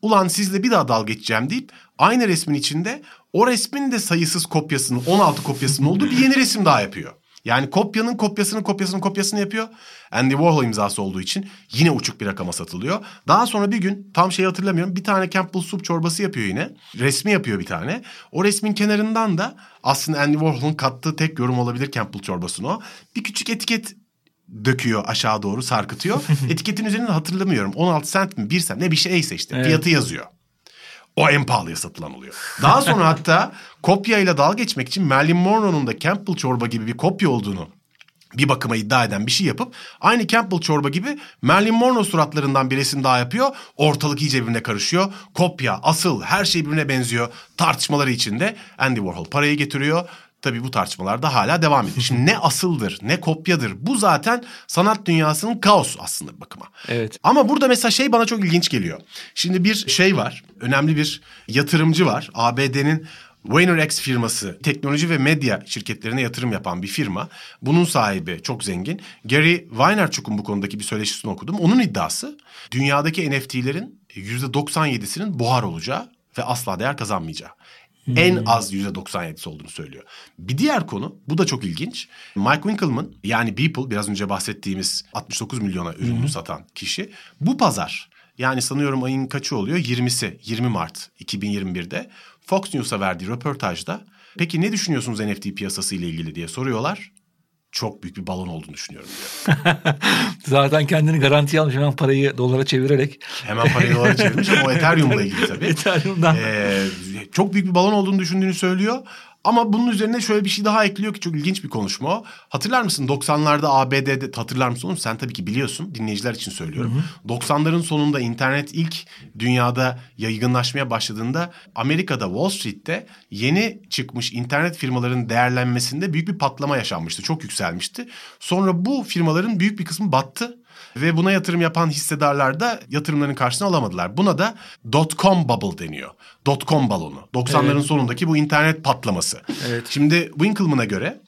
ulan sizle bir daha dalga geçeceğim deyip aynı resmin içinde o resmin de sayısız kopyasının on altı kopyasının olduğu bir yeni resim daha yapıyor. Yani kopyanın kopyasının kopyasının kopyasını yapıyor. Andy Warhol imzası olduğu için yine uçuk bir rakama satılıyor. Daha sonra bir gün tam şeyi hatırlamıyorum. Bir tane Campbell Soup çorbası yapıyor yine. Resmi yapıyor bir tane. O resmin kenarından da aslında Andy Warhol'un kattığı tek yorum olabilir Campbell çorbasını o. Bir küçük etiket döküyor aşağı doğru sarkıtıyor. Etiketin üzerinde hatırlamıyorum. on altı sent mi bir sent ne bir şeyse işte evet. fiyatı yazıyor. O en pahalıya satılan oluyor. Daha sonra hatta kopyayla dalga geçmek için Marilyn Monroe'nun da Campbell çorba gibi bir kopya olduğunu bir bakıma iddia eden bir şey yapıp aynı Campbell çorba gibi Marilyn Monroe suratlarından bir resim daha yapıyor. Ortalık iyice birbirine karışıyor. Kopya, asıl, her şey birbirine benziyor. Tartışmaları içinde Andy Warhol parayı getiriyor. Tabii bu tartışmalar da hala devam ediyor. Şimdi ne asıldır, ne kopyadır? Bu zaten sanat dünyasının kaosu aslında bir bakıma. Evet. Ama burada mesela şey bana çok ilginç geliyor. Şimdi bir şey var. Önemli bir yatırımcı var. A B D'nin Weiner X firması, teknoloji ve medya şirketlerine yatırım yapan bir firma. Bunun sahibi çok zengin. Gary Vaynerchuk'un bu konudaki bir söyleşisini okudum. Onun iddiası dünyadaki N F T'lerin yüzde doksan yedisinin buhar olacağı ve asla değer kazanmayacağı. Hmm. En az yüzde doksan yedisi olduğunu söylüyor. Bir diğer konu, bu da çok ilginç. Mike Winkelmann, yani Beeple, biraz önce bahsettiğimiz altmış dokuz milyona ürünü hmm. satan kişi. Bu pazar, yani sanıyorum ayın kaçı oluyor? yirmisi, yirmi Mart iki bin yirmi bir'de Fox News'a verdiği röportajda peki ne düşünüyorsunuz N F T piyasası ile ilgili diye soruyorlar. Çok büyük bir balon olduğunu düşünüyorum diyor. Zaten kendini garantiye almış, hemen parayı dolara çevirerek. Hemen parayı dolara çevirmiş ama o Ethereum'la ilgili tabii. Ethereum'dan. Ee, çok büyük bir balon olduğunu düşündüğünü söylüyor. Ama bunun üzerine şöyle bir şey daha ekliyor ki çok ilginç bir konuşma o. Hatırlar mısın doksanlarda A B D'de, hatırlar mısın oğlum? Sen tabii ki biliyorsun, dinleyiciler için söylüyorum. Hı hı. doksanların sonunda internet ilk dünyada yaygınlaşmaya başladığında Amerika'da Wall Street'te yeni çıkmış internet firmaların değerlenmesinde büyük bir patlama yaşanmıştı. Çok yükselmişti. Sonra bu firmaların büyük bir kısmı battı. Ve buna yatırım yapan hissedarlar da yatırımlarının karşılığını alamadılar. Buna da dot-com bubble deniyor. Dot-com balonu. doksanların evet. sonundaki bu internet patlaması. Evet. Şimdi Winkelmann'a göre,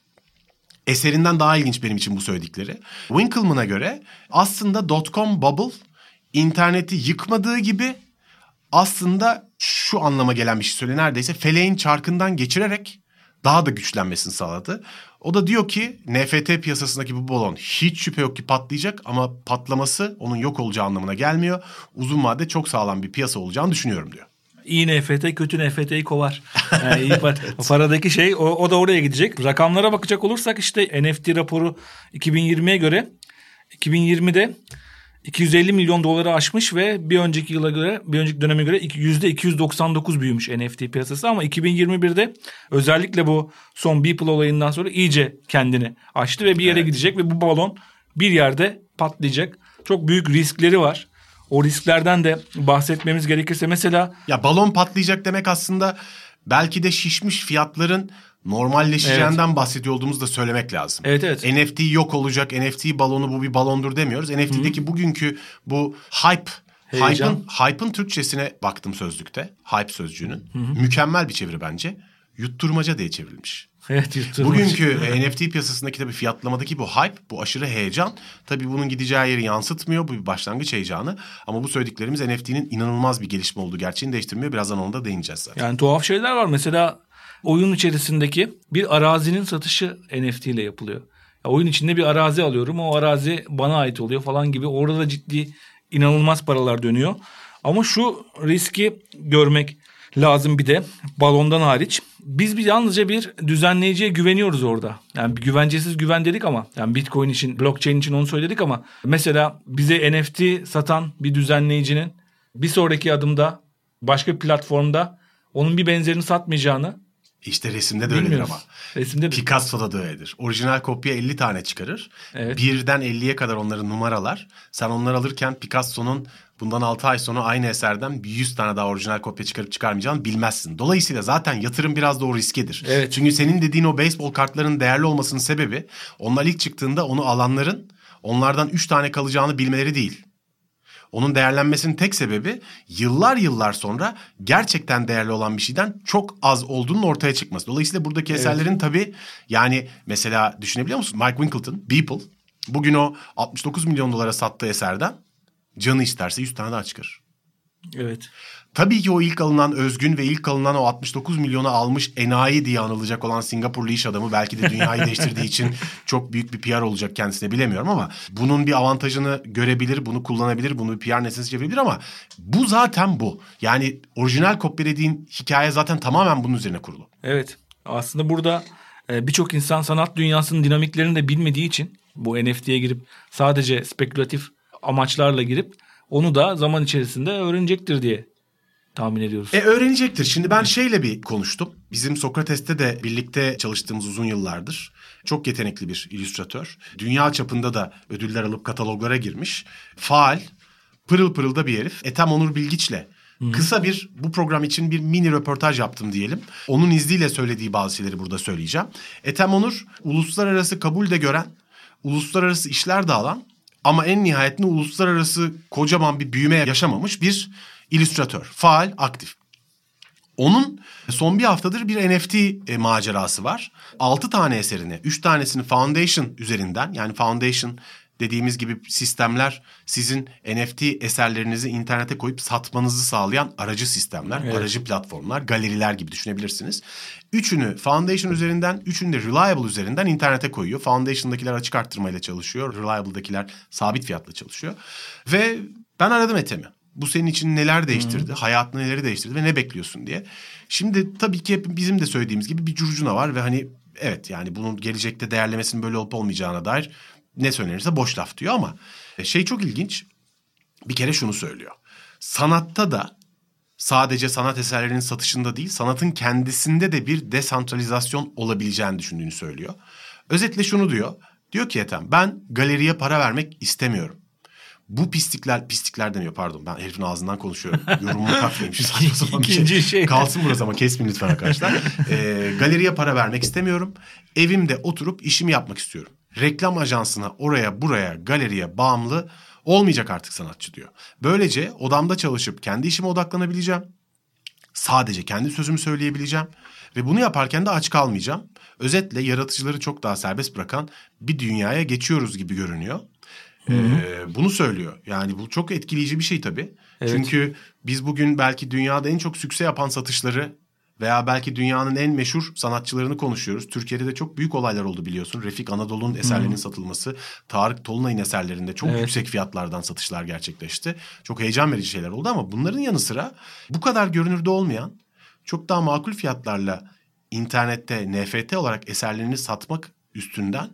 eserinden daha ilginç benim için bu söyledikleri. Winkelmann'a göre aslında dot-com bubble interneti yıkmadığı gibi aslında şu anlama gelen bir şey söylüyor. Neredeyse feleğin çarkından geçirerek daha da güçlenmesini sağladı. O da diyor ki N F T piyasasındaki bu balon hiç şüphe yok ki patlayacak ama patlaması onun yok olacağı anlamına gelmiyor. Uzun vadede çok sağlam bir piyasa olacağını düşünüyorum diyor. İyi N F T kötü N F T'yi kovar. Yani iyi par- paradaki şey o, o da oraya gidecek. Rakamlara bakacak olursak işte N F T raporu iki bin yirmiye göre iki bin yirmide iki yüz elli milyon doları aşmış ve bir önceki yıla göre, bir önceki döneme göre yüzde iki yüz doksan dokuz büyümüş N F T piyasası ama iki bin yirmi birde özellikle bu son Beeple olayından sonra iyice kendini aştı ve bir yere evet. gidecek ve bu balon bir yerde patlayacak. Çok büyük riskleri var. O risklerden de bahsetmemiz gerekirse mesela ya balon patlayacak demek aslında belki de şişmiş fiyatların normalleşeceğinden evet. bahsediyor olduğumuzu da söylemek lazım. Evet, evet. N F T yok olacak, N F T balonu bu bir balondur demiyoruz. N F T'deki Hı-hı. bugünkü bu hype, hype'ın, hype'ın Türkçesine baktım sözlükte. Hype sözcüğünün Hı-hı. mükemmel bir çeviri bence. Yutturmaca diye çevrilmiş. Evet, yutturmaca. Bugünkü N F T piyasasındaki tabii fiyatlamadaki bu hype, bu aşırı heyecan tabii bunun gideceği yeri yansıtmıyor. Bu bir başlangıç heyecanı ama bu söylediklerimiz N F T'nin inanılmaz bir gelişme olduğu gerçeğini değiştirmiyor. Birazdan onu da değineceğiz zaten. Yani tuhaf şeyler var mesela. Oyun içerisindeki bir arazinin satışı N F T ile yapılıyor. Ya oyun içinde bir arazi alıyorum, o arazi bana ait oluyor falan gibi. Orada da ciddi inanılmaz paralar dönüyor. Ama şu riski görmek lazım bir de balondan hariç. Biz bir yalnızca bir düzenleyiciye güveniyoruz orada. Yani güvencesiz güven dedik ama yani Bitcoin için, blockchain için onu söyledik ama mesela bize N F T satan bir düzenleyicinin bir sonraki adımda başka bir platformda onun bir benzerini satmayacağını İşte resimde de öyledir Bilmiyorum. ama. Resimde de. Picasso'da da öyledir. Orijinal kopya elli tane çıkarır. Evet. Birden elliye kadar onların numaralar. Sen onları alırken Picasso'nun bundan altı ay sonra aynı eserden yüz tane daha orijinal kopya çıkarıp çıkarmayacağını bilmezsin. Dolayısıyla zaten yatırım biraz da o riskidir. Evet. Çünkü senin dediğin o beyzbol kartlarının değerli olmasının sebebi onlar ilk çıktığında onu alanların onlardan üç tane kalacağını bilmeleri değil. Onun değerlenmesinin tek sebebi yıllar yıllar sonra gerçekten değerli olan bir şeyden çok az olduğunun ortaya çıkması. Dolayısıyla buradaki evet. eserlerin tabii yani mesela düşünebiliyor musun? Mike Winkelmann, Beeple bugün o altmış dokuz milyon dolara sattığı eserden canı isterse yüz tane daha çıkarır. Evet. Tabii ki o ilk alınan özgün ve ilk alınan o altmış dokuz milyonu almış enayi diye anılacak olan Singapurlu iş adamı belki de dünyayı değiştirdiği için çok büyük bir P R olacak kendisine bilemiyorum ama bunun bir avantajını görebilir, bunu kullanabilir, bunu bir P R nesnesi yapabilir ama bu zaten bu. Yani orijinal kopya dediğin hikaye zaten tamamen bunun üzerine kurulu. Evet. Aslında burada birçok insan sanat dünyasının dinamiklerini de bilmediği için bu N F T'ye girip sadece spekülatif amaçlarla girip onu da zaman içerisinde öğrenecektir diye tahmin ediyoruz. E öğrenecektir. Şimdi ben şeyle bir konuştum. Bizim Sokrates'te de birlikte çalıştığımız uzun yıllardır. Çok yetenekli bir illüstratör. Dünya çapında da ödüller alıp kataloglara girmiş. Faal, pırıl pırıl da bir herif. Ethem Onur Bilgiç'le hmm. kısa bir bu program için bir mini röportaj yaptım diyelim. Onun izniyle söylediği bazı şeyleri burada söyleyeceğim. Ethem Onur uluslararası kabul de gören, uluslararası işler de alan ama en nihayetinde uluslararası kocaman bir büyüme yaşamamış bir illüstratör. Faal, aktif. Onun son bir haftadır bir N F T macerası var. altı tane eserini, üç tanesini Foundation üzerinden, yani Foundation dediğimiz gibi sistemler sizin N F T eserlerinizi internete koyup satmanızı sağlayan aracı sistemler, evet. aracı platformlar, galeriler gibi düşünebilirsiniz. Üçünü Foundation üzerinden, üçünü de Reliable üzerinden internete koyuyor. Foundation'dakiler açık arttırmayla çalışıyor. Reliable'dakiler sabit fiyatla çalışıyor. Ve ben aradım Ethem'i. Bu senin için neler değiştirdi, hmm. hayatını neleri değiştirdi ve ne bekliyorsun diye. Şimdi tabii ki bizim de söylediğimiz gibi bir curcuna var ve hani evet yani bunun gelecekte değerlemesinin böyle olup olmayacağına dair ne söylenirse boş laf diyor ama şey çok ilginç. Bir kere şunu söylüyor. Sanatta da sadece sanat eserlerinin satışında değil, sanatın kendisinde de bir desantralizasyon olabileceğini düşündüğünü söylüyor. Özetle şunu diyor. Diyor ki Ethem, ben galeriye para vermek istemiyorum. Bu pislikler, pislikler demiyor pardon ben herifin ağzından konuşuyorum. Yorumumu katlayayım. İkinci şey. Kalsın burası ama kesmeyin lütfen arkadaşlar. E, galeriye para vermek istemiyorum. Evimde oturup işimi yapmak istiyorum. Reklam ajansına, oraya, buraya, galeriye bağımlı olmayacak artık sanatçı diyor. Böylece odamda çalışıp kendi işime odaklanabileceğim. Sadece kendi sözümü söyleyebileceğim. Ve bunu yaparken de aç kalmayacağım. Özetle yaratıcıları çok daha serbest bırakan bir dünyaya geçiyoruz gibi görünüyor. Ee, bunu söylüyor. Yani bu çok etkileyici bir şey tabii. Evet. Çünkü biz bugün belki dünyada en çok sükse yapan satışları veya belki dünyanın en meşhur sanatçılarını konuşuyoruz. Türkiye'de de çok büyük olaylar oldu biliyorsun. Refik Anadolu'nun eserlerinin hmm. satılması, Tarık Tolunay'ın eserlerinde çok evet. yüksek fiyatlardan satışlar gerçekleşti. Çok heyecan verici şeyler oldu ama bunların yanı sıra bu kadar görünürde olmayan, çok daha makul fiyatlarla internette N F T olarak eserlerini satmak üstünden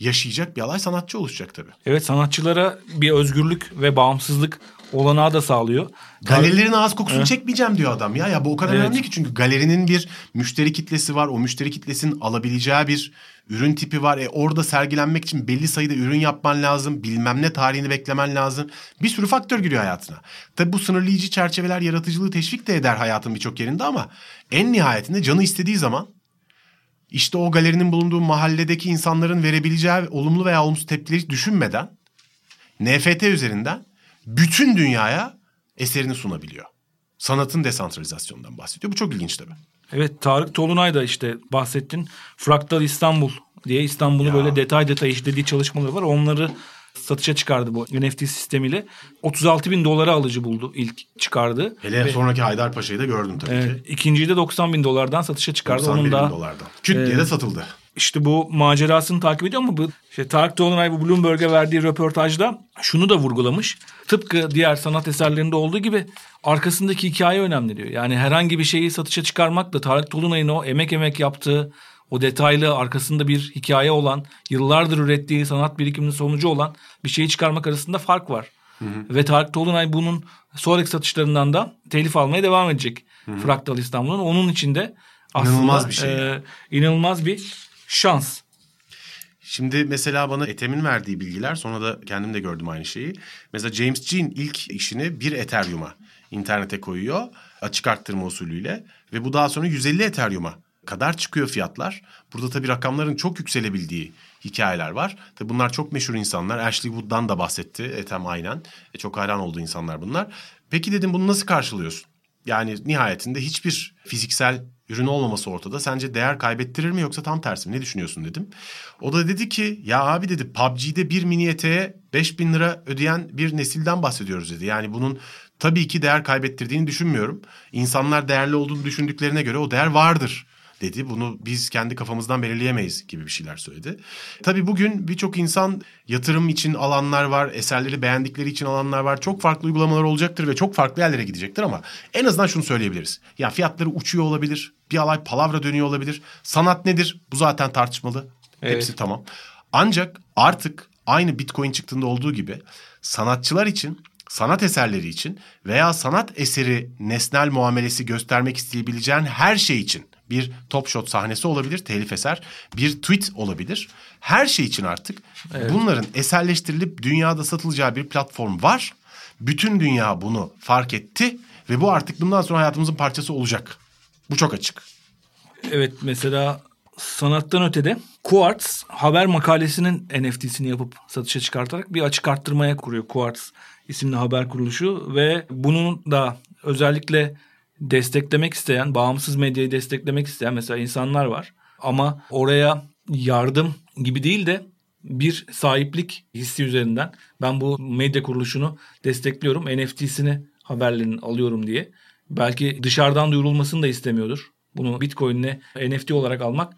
yaşayacak bir alay sanatçı oluşacak tabii. Evet, sanatçılara bir özgürlük ve bağımsızlık olanağı da sağlıyor. Galerilerin ağız kokusunu evet. çekmeyeceğim diyor adam ya. Ya bu o kadar evet. önemli ki çünkü galerinin bir müşteri kitlesi var. O müşteri kitlesinin alabileceği bir ürün tipi var. E orada sergilenmek için belli sayıda ürün yapman lazım. Bilmem ne tarihini beklemen lazım. Bir sürü faktör giriyor hayatına. Tabii bu sınırlayıcı çerçeveler yaratıcılığı teşvik de eder hayatın birçok yerinde ama en nihayetinde canı istediği zaman İşte o galerinin bulunduğu mahalledeki insanların verebileceği olumlu veya olumsuz tepkileri düşünmeden N F T üzerinden bütün dünyaya eserini sunabiliyor. Sanatın desantralizasyonundan bahsediyor. Bu çok ilginç tabii. Evet, Tarık Tolunay da işte bahsettin. Fraktal İstanbul diye İstanbul'u ya. böyle detay detay işlediği çalışmaları var. Onları satışa çıkardı bu N F T sistemiyle. otuz altı bin dolara alıcı buldu ilk çıkardı. Hele Ve sonraki Haydarpaşa'yı da gördüm tabii e, ki. İkinciyi de doksan bin dolardan satışa çıkardı. doksan bir bin dolardan. Küt e, diye de satıldı. İşte bu macerasını takip ediyor ama bu işte Tarık Tolunay bu Bloomberg'e verdiği röportajda şunu da vurgulamış. Tıpkı diğer sanat eserlerinde olduğu gibi arkasındaki hikaye önemli diyor. Yani herhangi bir şeyi satışa çıkarmak da Tarık Tolunay'ın o emek emek yaptığı, o detaylı arkasında bir hikaye olan, yıllardır ürettiği sanat birikiminin sonucu olan bir şeyi çıkarmak arasında fark var. Hı hı. Ve Tarık Tolunay bunun sonraki satışlarından da telif almaya devam edecek. Hı hı. Fraktal İstanbul'un onun içinde aslında inanılmaz bir, şey. e, inanılmaz bir şans. Şimdi mesela bana Ethem'in verdiği bilgiler, sonra da kendim de gördüm aynı şeyi. Mesela James Jean ilk işini bir Ethereum'a internete koyuyor açık arttırma usulüyle ve bu daha sonra yüz elli Ethereum'a kadar çıkıyor fiyatlar. Burada tabii rakamların çok yükselebildiği hikayeler var. Tabii bunlar çok meşhur insanlar. Ashley Wood'dan da bahsetti Ethem aynen. E çok hayran olduğu insanlar bunlar. Peki dedim bunu nasıl karşılıyorsun? Yani nihayetinde hiçbir fiziksel ürün olmaması ortada. Sence değer kaybettirir mi yoksa tam tersi mi? Ne düşünüyorsun dedim. O da dedi ki ya abi dedi P U B G'de bir mini eteğe beş bin lira ödeyen bir nesilden bahsediyoruz dedi. Yani bunun tabii ki değer kaybettirdiğini düşünmüyorum. İnsanlar değerli olduğunu düşündüklerine göre o değer vardır dedi. Bunu biz kendi kafamızdan belirleyemeyiz gibi bir şeyler söyledi. Tabii bugün birçok insan yatırım için alanlar var. Eserleri beğendikleri için alanlar var. Çok farklı uygulamalar olacaktır ve çok farklı yerlere gidecektir ama en azından şunu söyleyebiliriz. Ya fiyatları uçuyor olabilir. Bir alay palavra dönüyor olabilir. Sanat nedir? Bu zaten tartışmalı. Evet. Hepsi tamam. Ancak artık aynı Bitcoin çıktığında olduğu gibi sanatçılar için sanat eserleri için veya sanat eseri nesnel muamelesi göstermek isteyebileceğin her şey için bir Top Shot sahnesi olabilir, telif eser, bir tweet olabilir. Her şey için artık evet. bunların eserleştirilip dünyada satılacağı bir platform var. Bütün dünya bunu fark etti ve bu artık bundan sonra hayatımızın parçası olacak. Bu çok açık. Evet, mesela sanattan ötede Quartz haber makalesinin N F T'sini yapıp satışa çıkartarak bir açık arttırmaya kuruyor Quartz isimli haber kuruluşu ve bunun da özellikle desteklemek isteyen, bağımsız medyayı desteklemek isteyen mesela insanlar var. Ama oraya yardım gibi değil de bir sahiplik hissi üzerinden ben bu medya kuruluşunu destekliyorum, N F T'sini haberlerini alıyorum diye. Belki dışarıdan duyurulmasını da istemiyordur. Bunu Bitcoin'le N F T olarak almak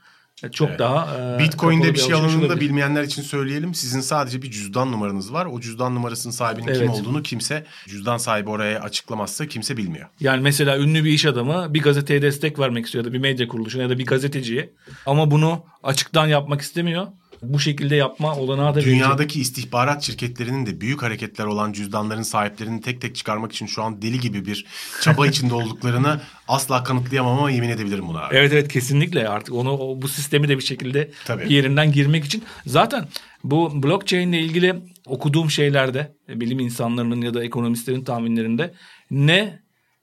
çok evet. daha... Bitcoin'de bir şey alındığını da bilmeyenler için söyleyelim. Sizin sadece bir cüzdan numaranız var. O cüzdan numarasının sahibinin evet. kim olduğunu kimse, cüzdan sahibi oraya açıklamazsa kimse bilmiyor. Yani mesela ünlü bir iş adamı bir gazeteye destek vermek istiyor ya da bir medya kuruluşuna ya da bir gazeteciye. Ama bunu açıktan yapmak istemiyor. Bu şekilde yapma olanağı da... Dünyadaki verecek. istihbarat şirketlerinin de büyük hareketler olan cüzdanların sahiplerini tek tek çıkarmak için şu an deli gibi bir çaba içinde olduklarını asla kanıtlayamam ama yemin edebilirim buna. Abi. Evet evet kesinlikle artık onu bu sistemi de bir şekilde Tabii. yerinden girmek için. Zaten bu blockchain ile ilgili okuduğum şeylerde bilim insanlarının ya da ekonomistlerin tahminlerinde ne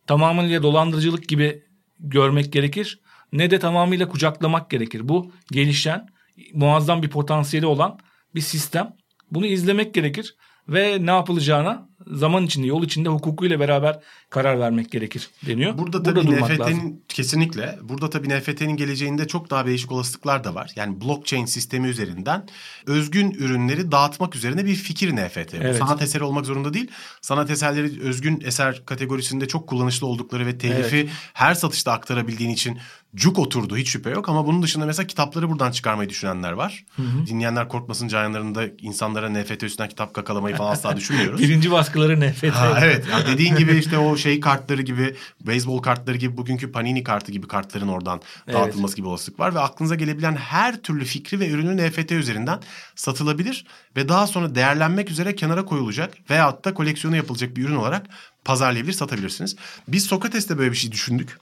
tamamıyla dolandırıcılık gibi görmek gerekir ne de tamamıyla kucaklamak gerekir. Bu gelişen muazzam bir potansiyeli olan bir sistem. Bunu izlemek gerekir ve ne yapılacağına zaman içinde, yol içinde hukukuyla beraber karar vermek gerekir deniyor. Burada, burada tabii N F T'nin kesinlikle, burada tabii N F T'nin geleceğinde çok daha değişik olasılıklar da var. Yani blockchain sistemi üzerinden özgün ürünleri dağıtmak üzerine bir fikir N F T. Evet. Sanat eseri olmak zorunda değil. Sanat eserleri özgün eser kategorisinde çok kullanışlı oldukları ve telifi evet. her satışta aktarabildiğin için cuk oturdu, hiç şüphe yok ama bunun dışında mesela kitapları buradan çıkarmayı düşünenler var. Hı hı. Dinleyenler korkmasın, canlarında insanlara N F T üstünden kitap kakalamayı falan asla düşünmüyoruz. Birinci baskıları N F T. Ha, evet yani dediğin gibi işte o şey kartları gibi, beyzbol kartları gibi, bugünkü Panini kartı gibi kartların oradan evet. dağıtılması gibi olasılık var ve aklınıza gelebilen her türlü fikri ve ürünü N F T üzerinden satılabilir ve daha sonra değerlenmek üzere kenara koyulacak veyahut da koleksiyonu yapılacak bir ürün olarak pazarlayabilir, satabilirsiniz. Biz Sokrates'te böyle bir şey düşündük.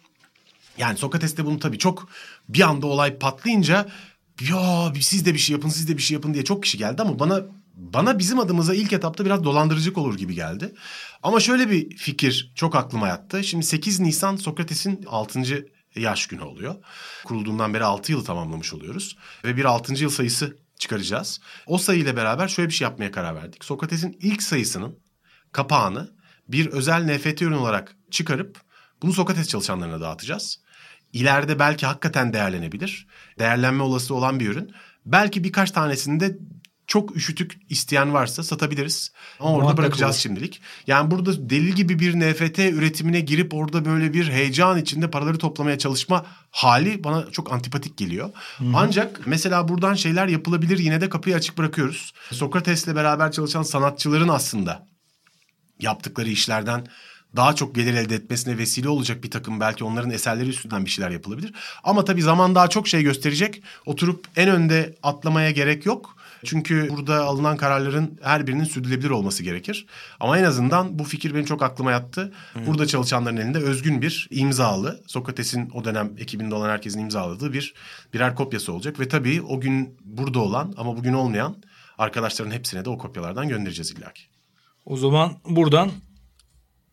Yani Sokrates'te bunu tabii çok bir anda olay patlayınca ya siz de bir şey yapın, siz de bir şey yapın diye çok kişi geldi ama bana bana bizim adımıza ilk etapta biraz dolandırıcılık olur gibi geldi. Ama şöyle bir fikir çok aklıma yattı. Şimdi sekiz Nisan Sokrates'in altıncı yaş günü oluyor. Kurulduğundan beri altı yılı tamamlamış oluyoruz ve bir altıncı yıl sayısı çıkaracağız. O sayıyla beraber şöyle bir şey yapmaya karar verdik. Sokrates'in ilk sayısının kapağını bir özel N F T ürün olarak çıkarıp bunu Sokrates çalışanlarına dağıtacağız. İleride belki hakikaten değerlenebilir. Değerlenme olasılığı olan bir ürün. Belki birkaç tanesini de çok üşütük isteyen varsa satabiliriz. Ama orada Muhakkak bırakacağız olur. şimdilik. Yani burada deli gibi bir N F T üretimine girip orada böyle bir heyecan içinde paraları toplamaya çalışma hali bana çok antipatik geliyor. Hı-hı. Ancak mesela buradan şeyler yapılabilir. Yine de kapıyı açık bırakıyoruz. Sokrates'le beraber çalışan sanatçıların aslında yaptıkları işlerden daha çok gelir elde etmesine vesile olacak bir takım belki onların eserleri üstünden bir şeyler yapılabilir. Ama tabii zaman daha çok şey gösterecek. Oturup en önde atlamaya gerek yok. Çünkü burada alınan kararların her birinin sürdürülebilir olması gerekir. Ama en azından bu fikir benim çok aklıma yattı. Evet. Burada çalışanların elinde özgün bir imzalı, Sokrates'in o dönem ekibinde olan herkesin imzaladığı bir birer kopyası olacak. Ve tabii o gün burada olan ama bugün olmayan arkadaşların hepsine de o kopyalardan göndereceğiz illaki. O zaman buradan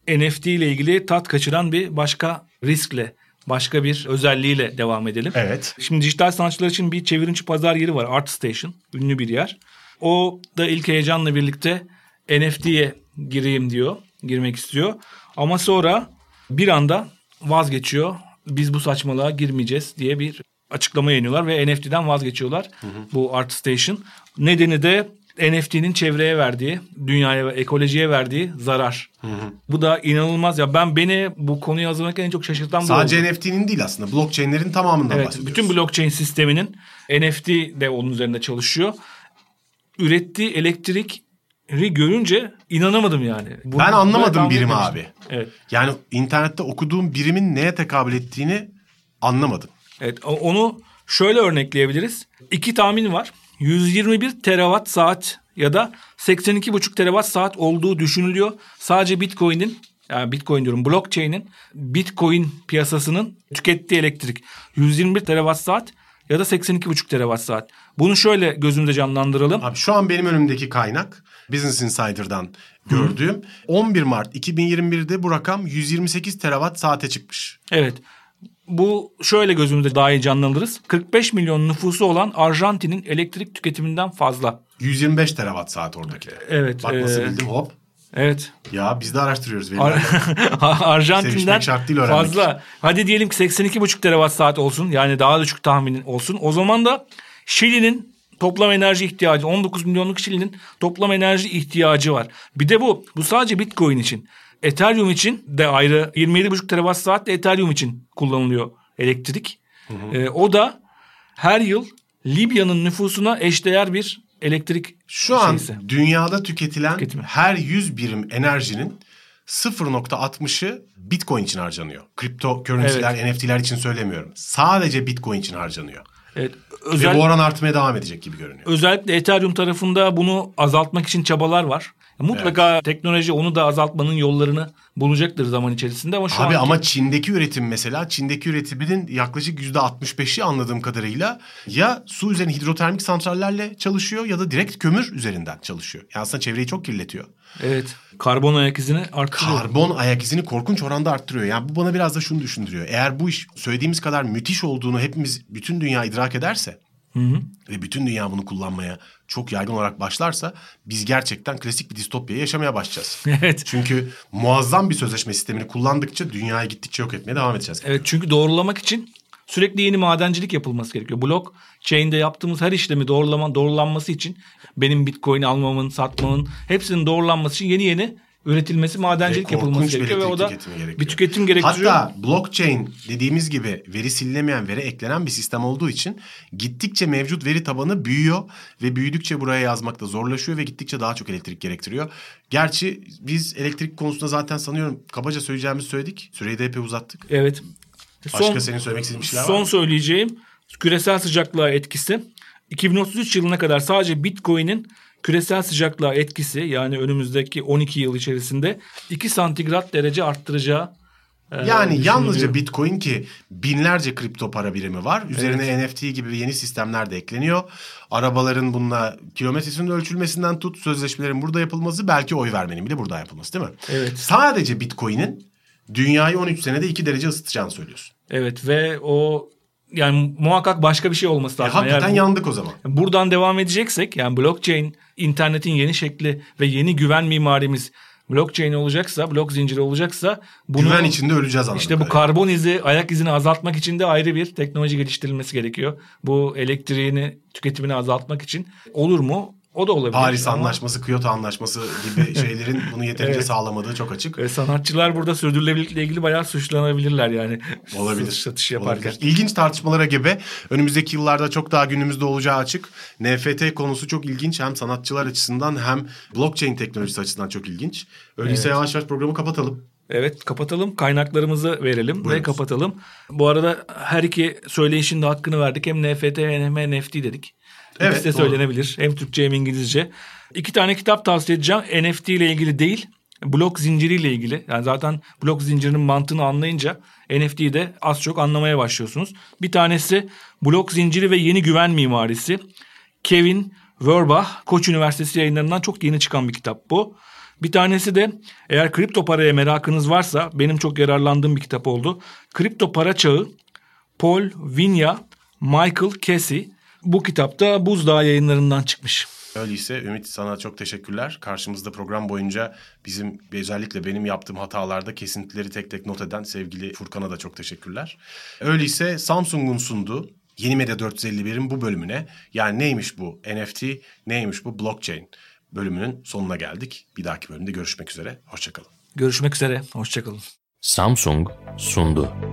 N F T ile ilgili tat kaçıran bir başka riskle, başka bir özelliğiyle devam edelim. Evet. Şimdi dijital sanatçılar için bir çeviriçi pazar yeri var, ArtStation, ünlü bir yer. O da ilk heyecanla birlikte N F T'ye gireyim diyor, girmek istiyor. Ama sonra bir anda vazgeçiyor, biz bu saçmalığa girmeyeceğiz diye bir açıklama yayınlıyorlar ve N F T'den vazgeçiyorlar. Hı hı. Bu ArtStation. Nedeni de N F T'nin çevreye verdiği, dünyaya ve ekolojiye verdiği zarar. Hı hı. Bu da inanılmaz. Ya ben beni bu konuyu hazırlarken en çok şaşırtan bu. Sadece oldu. N F T'nin değil aslında. Blockchain'lerin tamamından evet, bahsediyoruz. Bütün blockchain sisteminin N F T de onun üzerinde çalışıyor. Ürettiği elektrikleri görünce inanamadım yani. Bunu ben anlamadım birim abi. Evet. Yani internette okuduğum birimin neye tekabül ettiğini anlamadım. Evet, onu şöyle örnekleyebiliriz. İki tahmin var. yüz yirmi bir terawatt saat ya da seksen iki buçuk terawatt saat olduğu düşünülüyor. Sadece Bitcoin'in, yani Bitcoin diyorum, blockchain'in, Bitcoin piyasasının tükettiği elektrik yüz yirmi bir terawatt saat ya da seksen iki buçuk terawatt saat. Bunu şöyle gözümüzde canlandıralım. Abi şu an benim önümdeki kaynak Business Insider'dan gördüğüm on bir Mart iki bin yirmi bir'de bu rakam yüz yirmi sekiz terawatt saate çıkmış. Evet. Bu şöyle gözümüzde daha iyi canlandırırız. kırk beş milyon nüfusu olan Arjantin'in elektrik tüketiminden fazla. yüz yirmi beş terawatt saat oradaki. Evet. Bak nasıl e... bildim hop. Evet. Ya biz de araştırıyoruz. Ar- Arjantin'den fazla. Hadi diyelim ki seksen iki buçuk terawatt saat olsun. Yani daha düşük tahminin olsun. O zaman da Şili'nin toplam enerji ihtiyacı, on dokuz milyonluk Şili'nin toplam enerji ihtiyacı var. Bir de bu. Bu sadece Bitcoin için. Ethereum için de ayrı yirmi yedi buçuk terawatt saat de Ethereum için kullanılıyor elektrik. Hı hı. E, o da her yıl Libya'nın nüfusuna eşdeğer bir elektrik şu şeysi. An dünyada tüketilen Tüketimi. her yüz birim enerjinin sıfır virgül altmışı Bitcoin için harcanıyor. Kripto currency'ler, evet. N F T'ler için söylemiyorum. Sadece Bitcoin için harcanıyor. Evet, özel... Ve bu oran artmaya devam edecek gibi görünüyor. Özellikle Ethereum tarafında bunu azaltmak için çabalar var. Mutlaka evet. Teknoloji onu da azaltmanın yollarını bulacaktır zaman içerisinde. Ama şu Abi anki... ama Çin'deki üretim mesela, Çin'deki üretiminin yaklaşık yüzde altmış beşi anladığım kadarıyla ya su üzerine hidrotermik santrallerle çalışıyor ya da direkt kömür üzerinden çalışıyor. Yani aslında çevreyi çok kirletiyor. Evet. Karbon ayak izini arttırıyor. Karbon ayak izini korkunç oranda arttırıyor. Yani bu bana biraz da şunu düşündürüyor. Eğer bu iş söylediğimiz kadar müthiş olduğunu hepimiz, bütün dünya idrak ederse... Hı hı. Ve bütün dünya bunu kullanmaya çok yaygın olarak başlarsa biz gerçekten klasik bir distopyayı yaşamaya başlayacağız. Evet. Çünkü muazzam bir sözleşme sistemini kullandıkça dünyaya gittikçe yok etmeye devam edeceğiz. Evet, çünkü doğrulamak için sürekli yeni madencilik yapılması gerekiyor. Blockchain'de yaptığımız her işlemi doğrulama, doğrulanması için benim Bitcoin'i almamın, satmamın hepsinin doğrulanması için yeni yeni üretilmesi, madencilik yapılması gerekiyor ve o da bir tüketim gerektiriyor. Hatta blockchain dediğimiz gibi veri silinemeyen, veri eklenen bir sistem olduğu için gittikçe mevcut veri tabanı büyüyor ve büyüdükçe buraya yazmakta zorlaşıyor ve gittikçe daha çok elektrik gerektiriyor. Gerçi biz elektrik konusunda zaten sanıyorum kabaca söyleyeceğimizi söyledik. Süreyi de epey uzattık. Evet. Başka son, senin söylemek istediğin şeyler var mı? Son söyleyeceğim küresel sıcaklığa etkisi. iki bin otuz üç yılına kadar sadece Bitcoin'in küresel sıcaklığa etkisi, yani önümüzdeki on iki yıl içerisinde iki santigrat derece arttıracağı. E, yani yalnızca Bitcoin ki binlerce kripto para birimi var. Üzerine evet. N F T gibi yeni sistemler de ekleniyor. Arabaların bununla kilometresinin ölçülmesinden tut, sözleşmelerin burada yapılması, belki oy vermenin bile burada yapılması, değil mi? Evet. Sadece Bitcoin'in dünyayı on üç senede iki derece ısıtacağını söylüyorsun. Evet ve o... Yani muhakkak başka bir şey olması lazım. E, hakikaten yani, yandık o zaman. Buradan devam edeceksek, yani blockchain internetin yeni şekli ve yeni güven mimarimiz blockchain olacaksa, blok zinciri olacaksa, bunu, güven içinde öleceğiz anlamda. İşte bu karbon izi, ayak izini azaltmak için de ayrı bir teknoloji geliştirilmesi gerekiyor. Bu elektriğini, tüketimini azaltmak için olur mu? O da olabilir. Paris ama... Anlaşması, Kyoto Anlaşması gibi şeylerin bunu yeterince evet. sağlamadığı çok açık. E, sanatçılar burada sürdürülebilirlikle ilgili bayağı suçlanabilirler yani. Olabilir. Satış yaparken. Olabilir. İlginç tartışmalara gebe. Önümüzdeki yıllarda çok daha günümüzde olacağı açık. N F T konusu çok ilginç. Hem sanatçılar açısından hem blockchain teknolojisi açısından çok ilginç. Öyleyse evet. yavaş yavaş programı kapatalım. Evet, kapatalım. Kaynaklarımızı verelim Buyurun. ve kapatalım. Bu arada her iki söyleyişin de hakkını verdik. Hem N F T hem N F T dedik. Evet, İkisi de söylenebilir. Hem Türkçe hem İngilizce. İki tane kitap tavsiye edeceğim. N F T ile ilgili değil, blok zinciriyle ilgili. Yani zaten blok zincirinin mantığını anlayınca N F T'yi de az çok anlamaya başlıyorsunuz. Bir tanesi Blok Zinciri ve Yeni Güven Mimarisi. Kevin Werbach, Koç Üniversitesi yayınlarından çok yeni çıkan bir kitap bu. Bir tanesi de, eğer kripto paraya merakınız varsa, benim çok yararlandığım bir kitap oldu. Kripto Para Çağı, Paul Vinya, Michael Casey. Bu kitapta Buzdağı yayınlarından çıkmış. Öyleyse Ümit, sana çok teşekkürler. Karşımızda program boyunca bizim, özellikle benim yaptığım hatalarda kesintileri tek tek not eden sevgili Furkan'a da çok teşekkürler. Öyleyse Samsung'un sunduğu Yeni Medya dört yüz elli bir'in bu bölümüne, yani neymiş bu N F T, neymiş bu blockchain bölümünün sonuna geldik. Bir dahaki bölümde görüşmek üzere, hoşçakalın. Görüşmek üzere, hoşçakalın. Samsung sundu.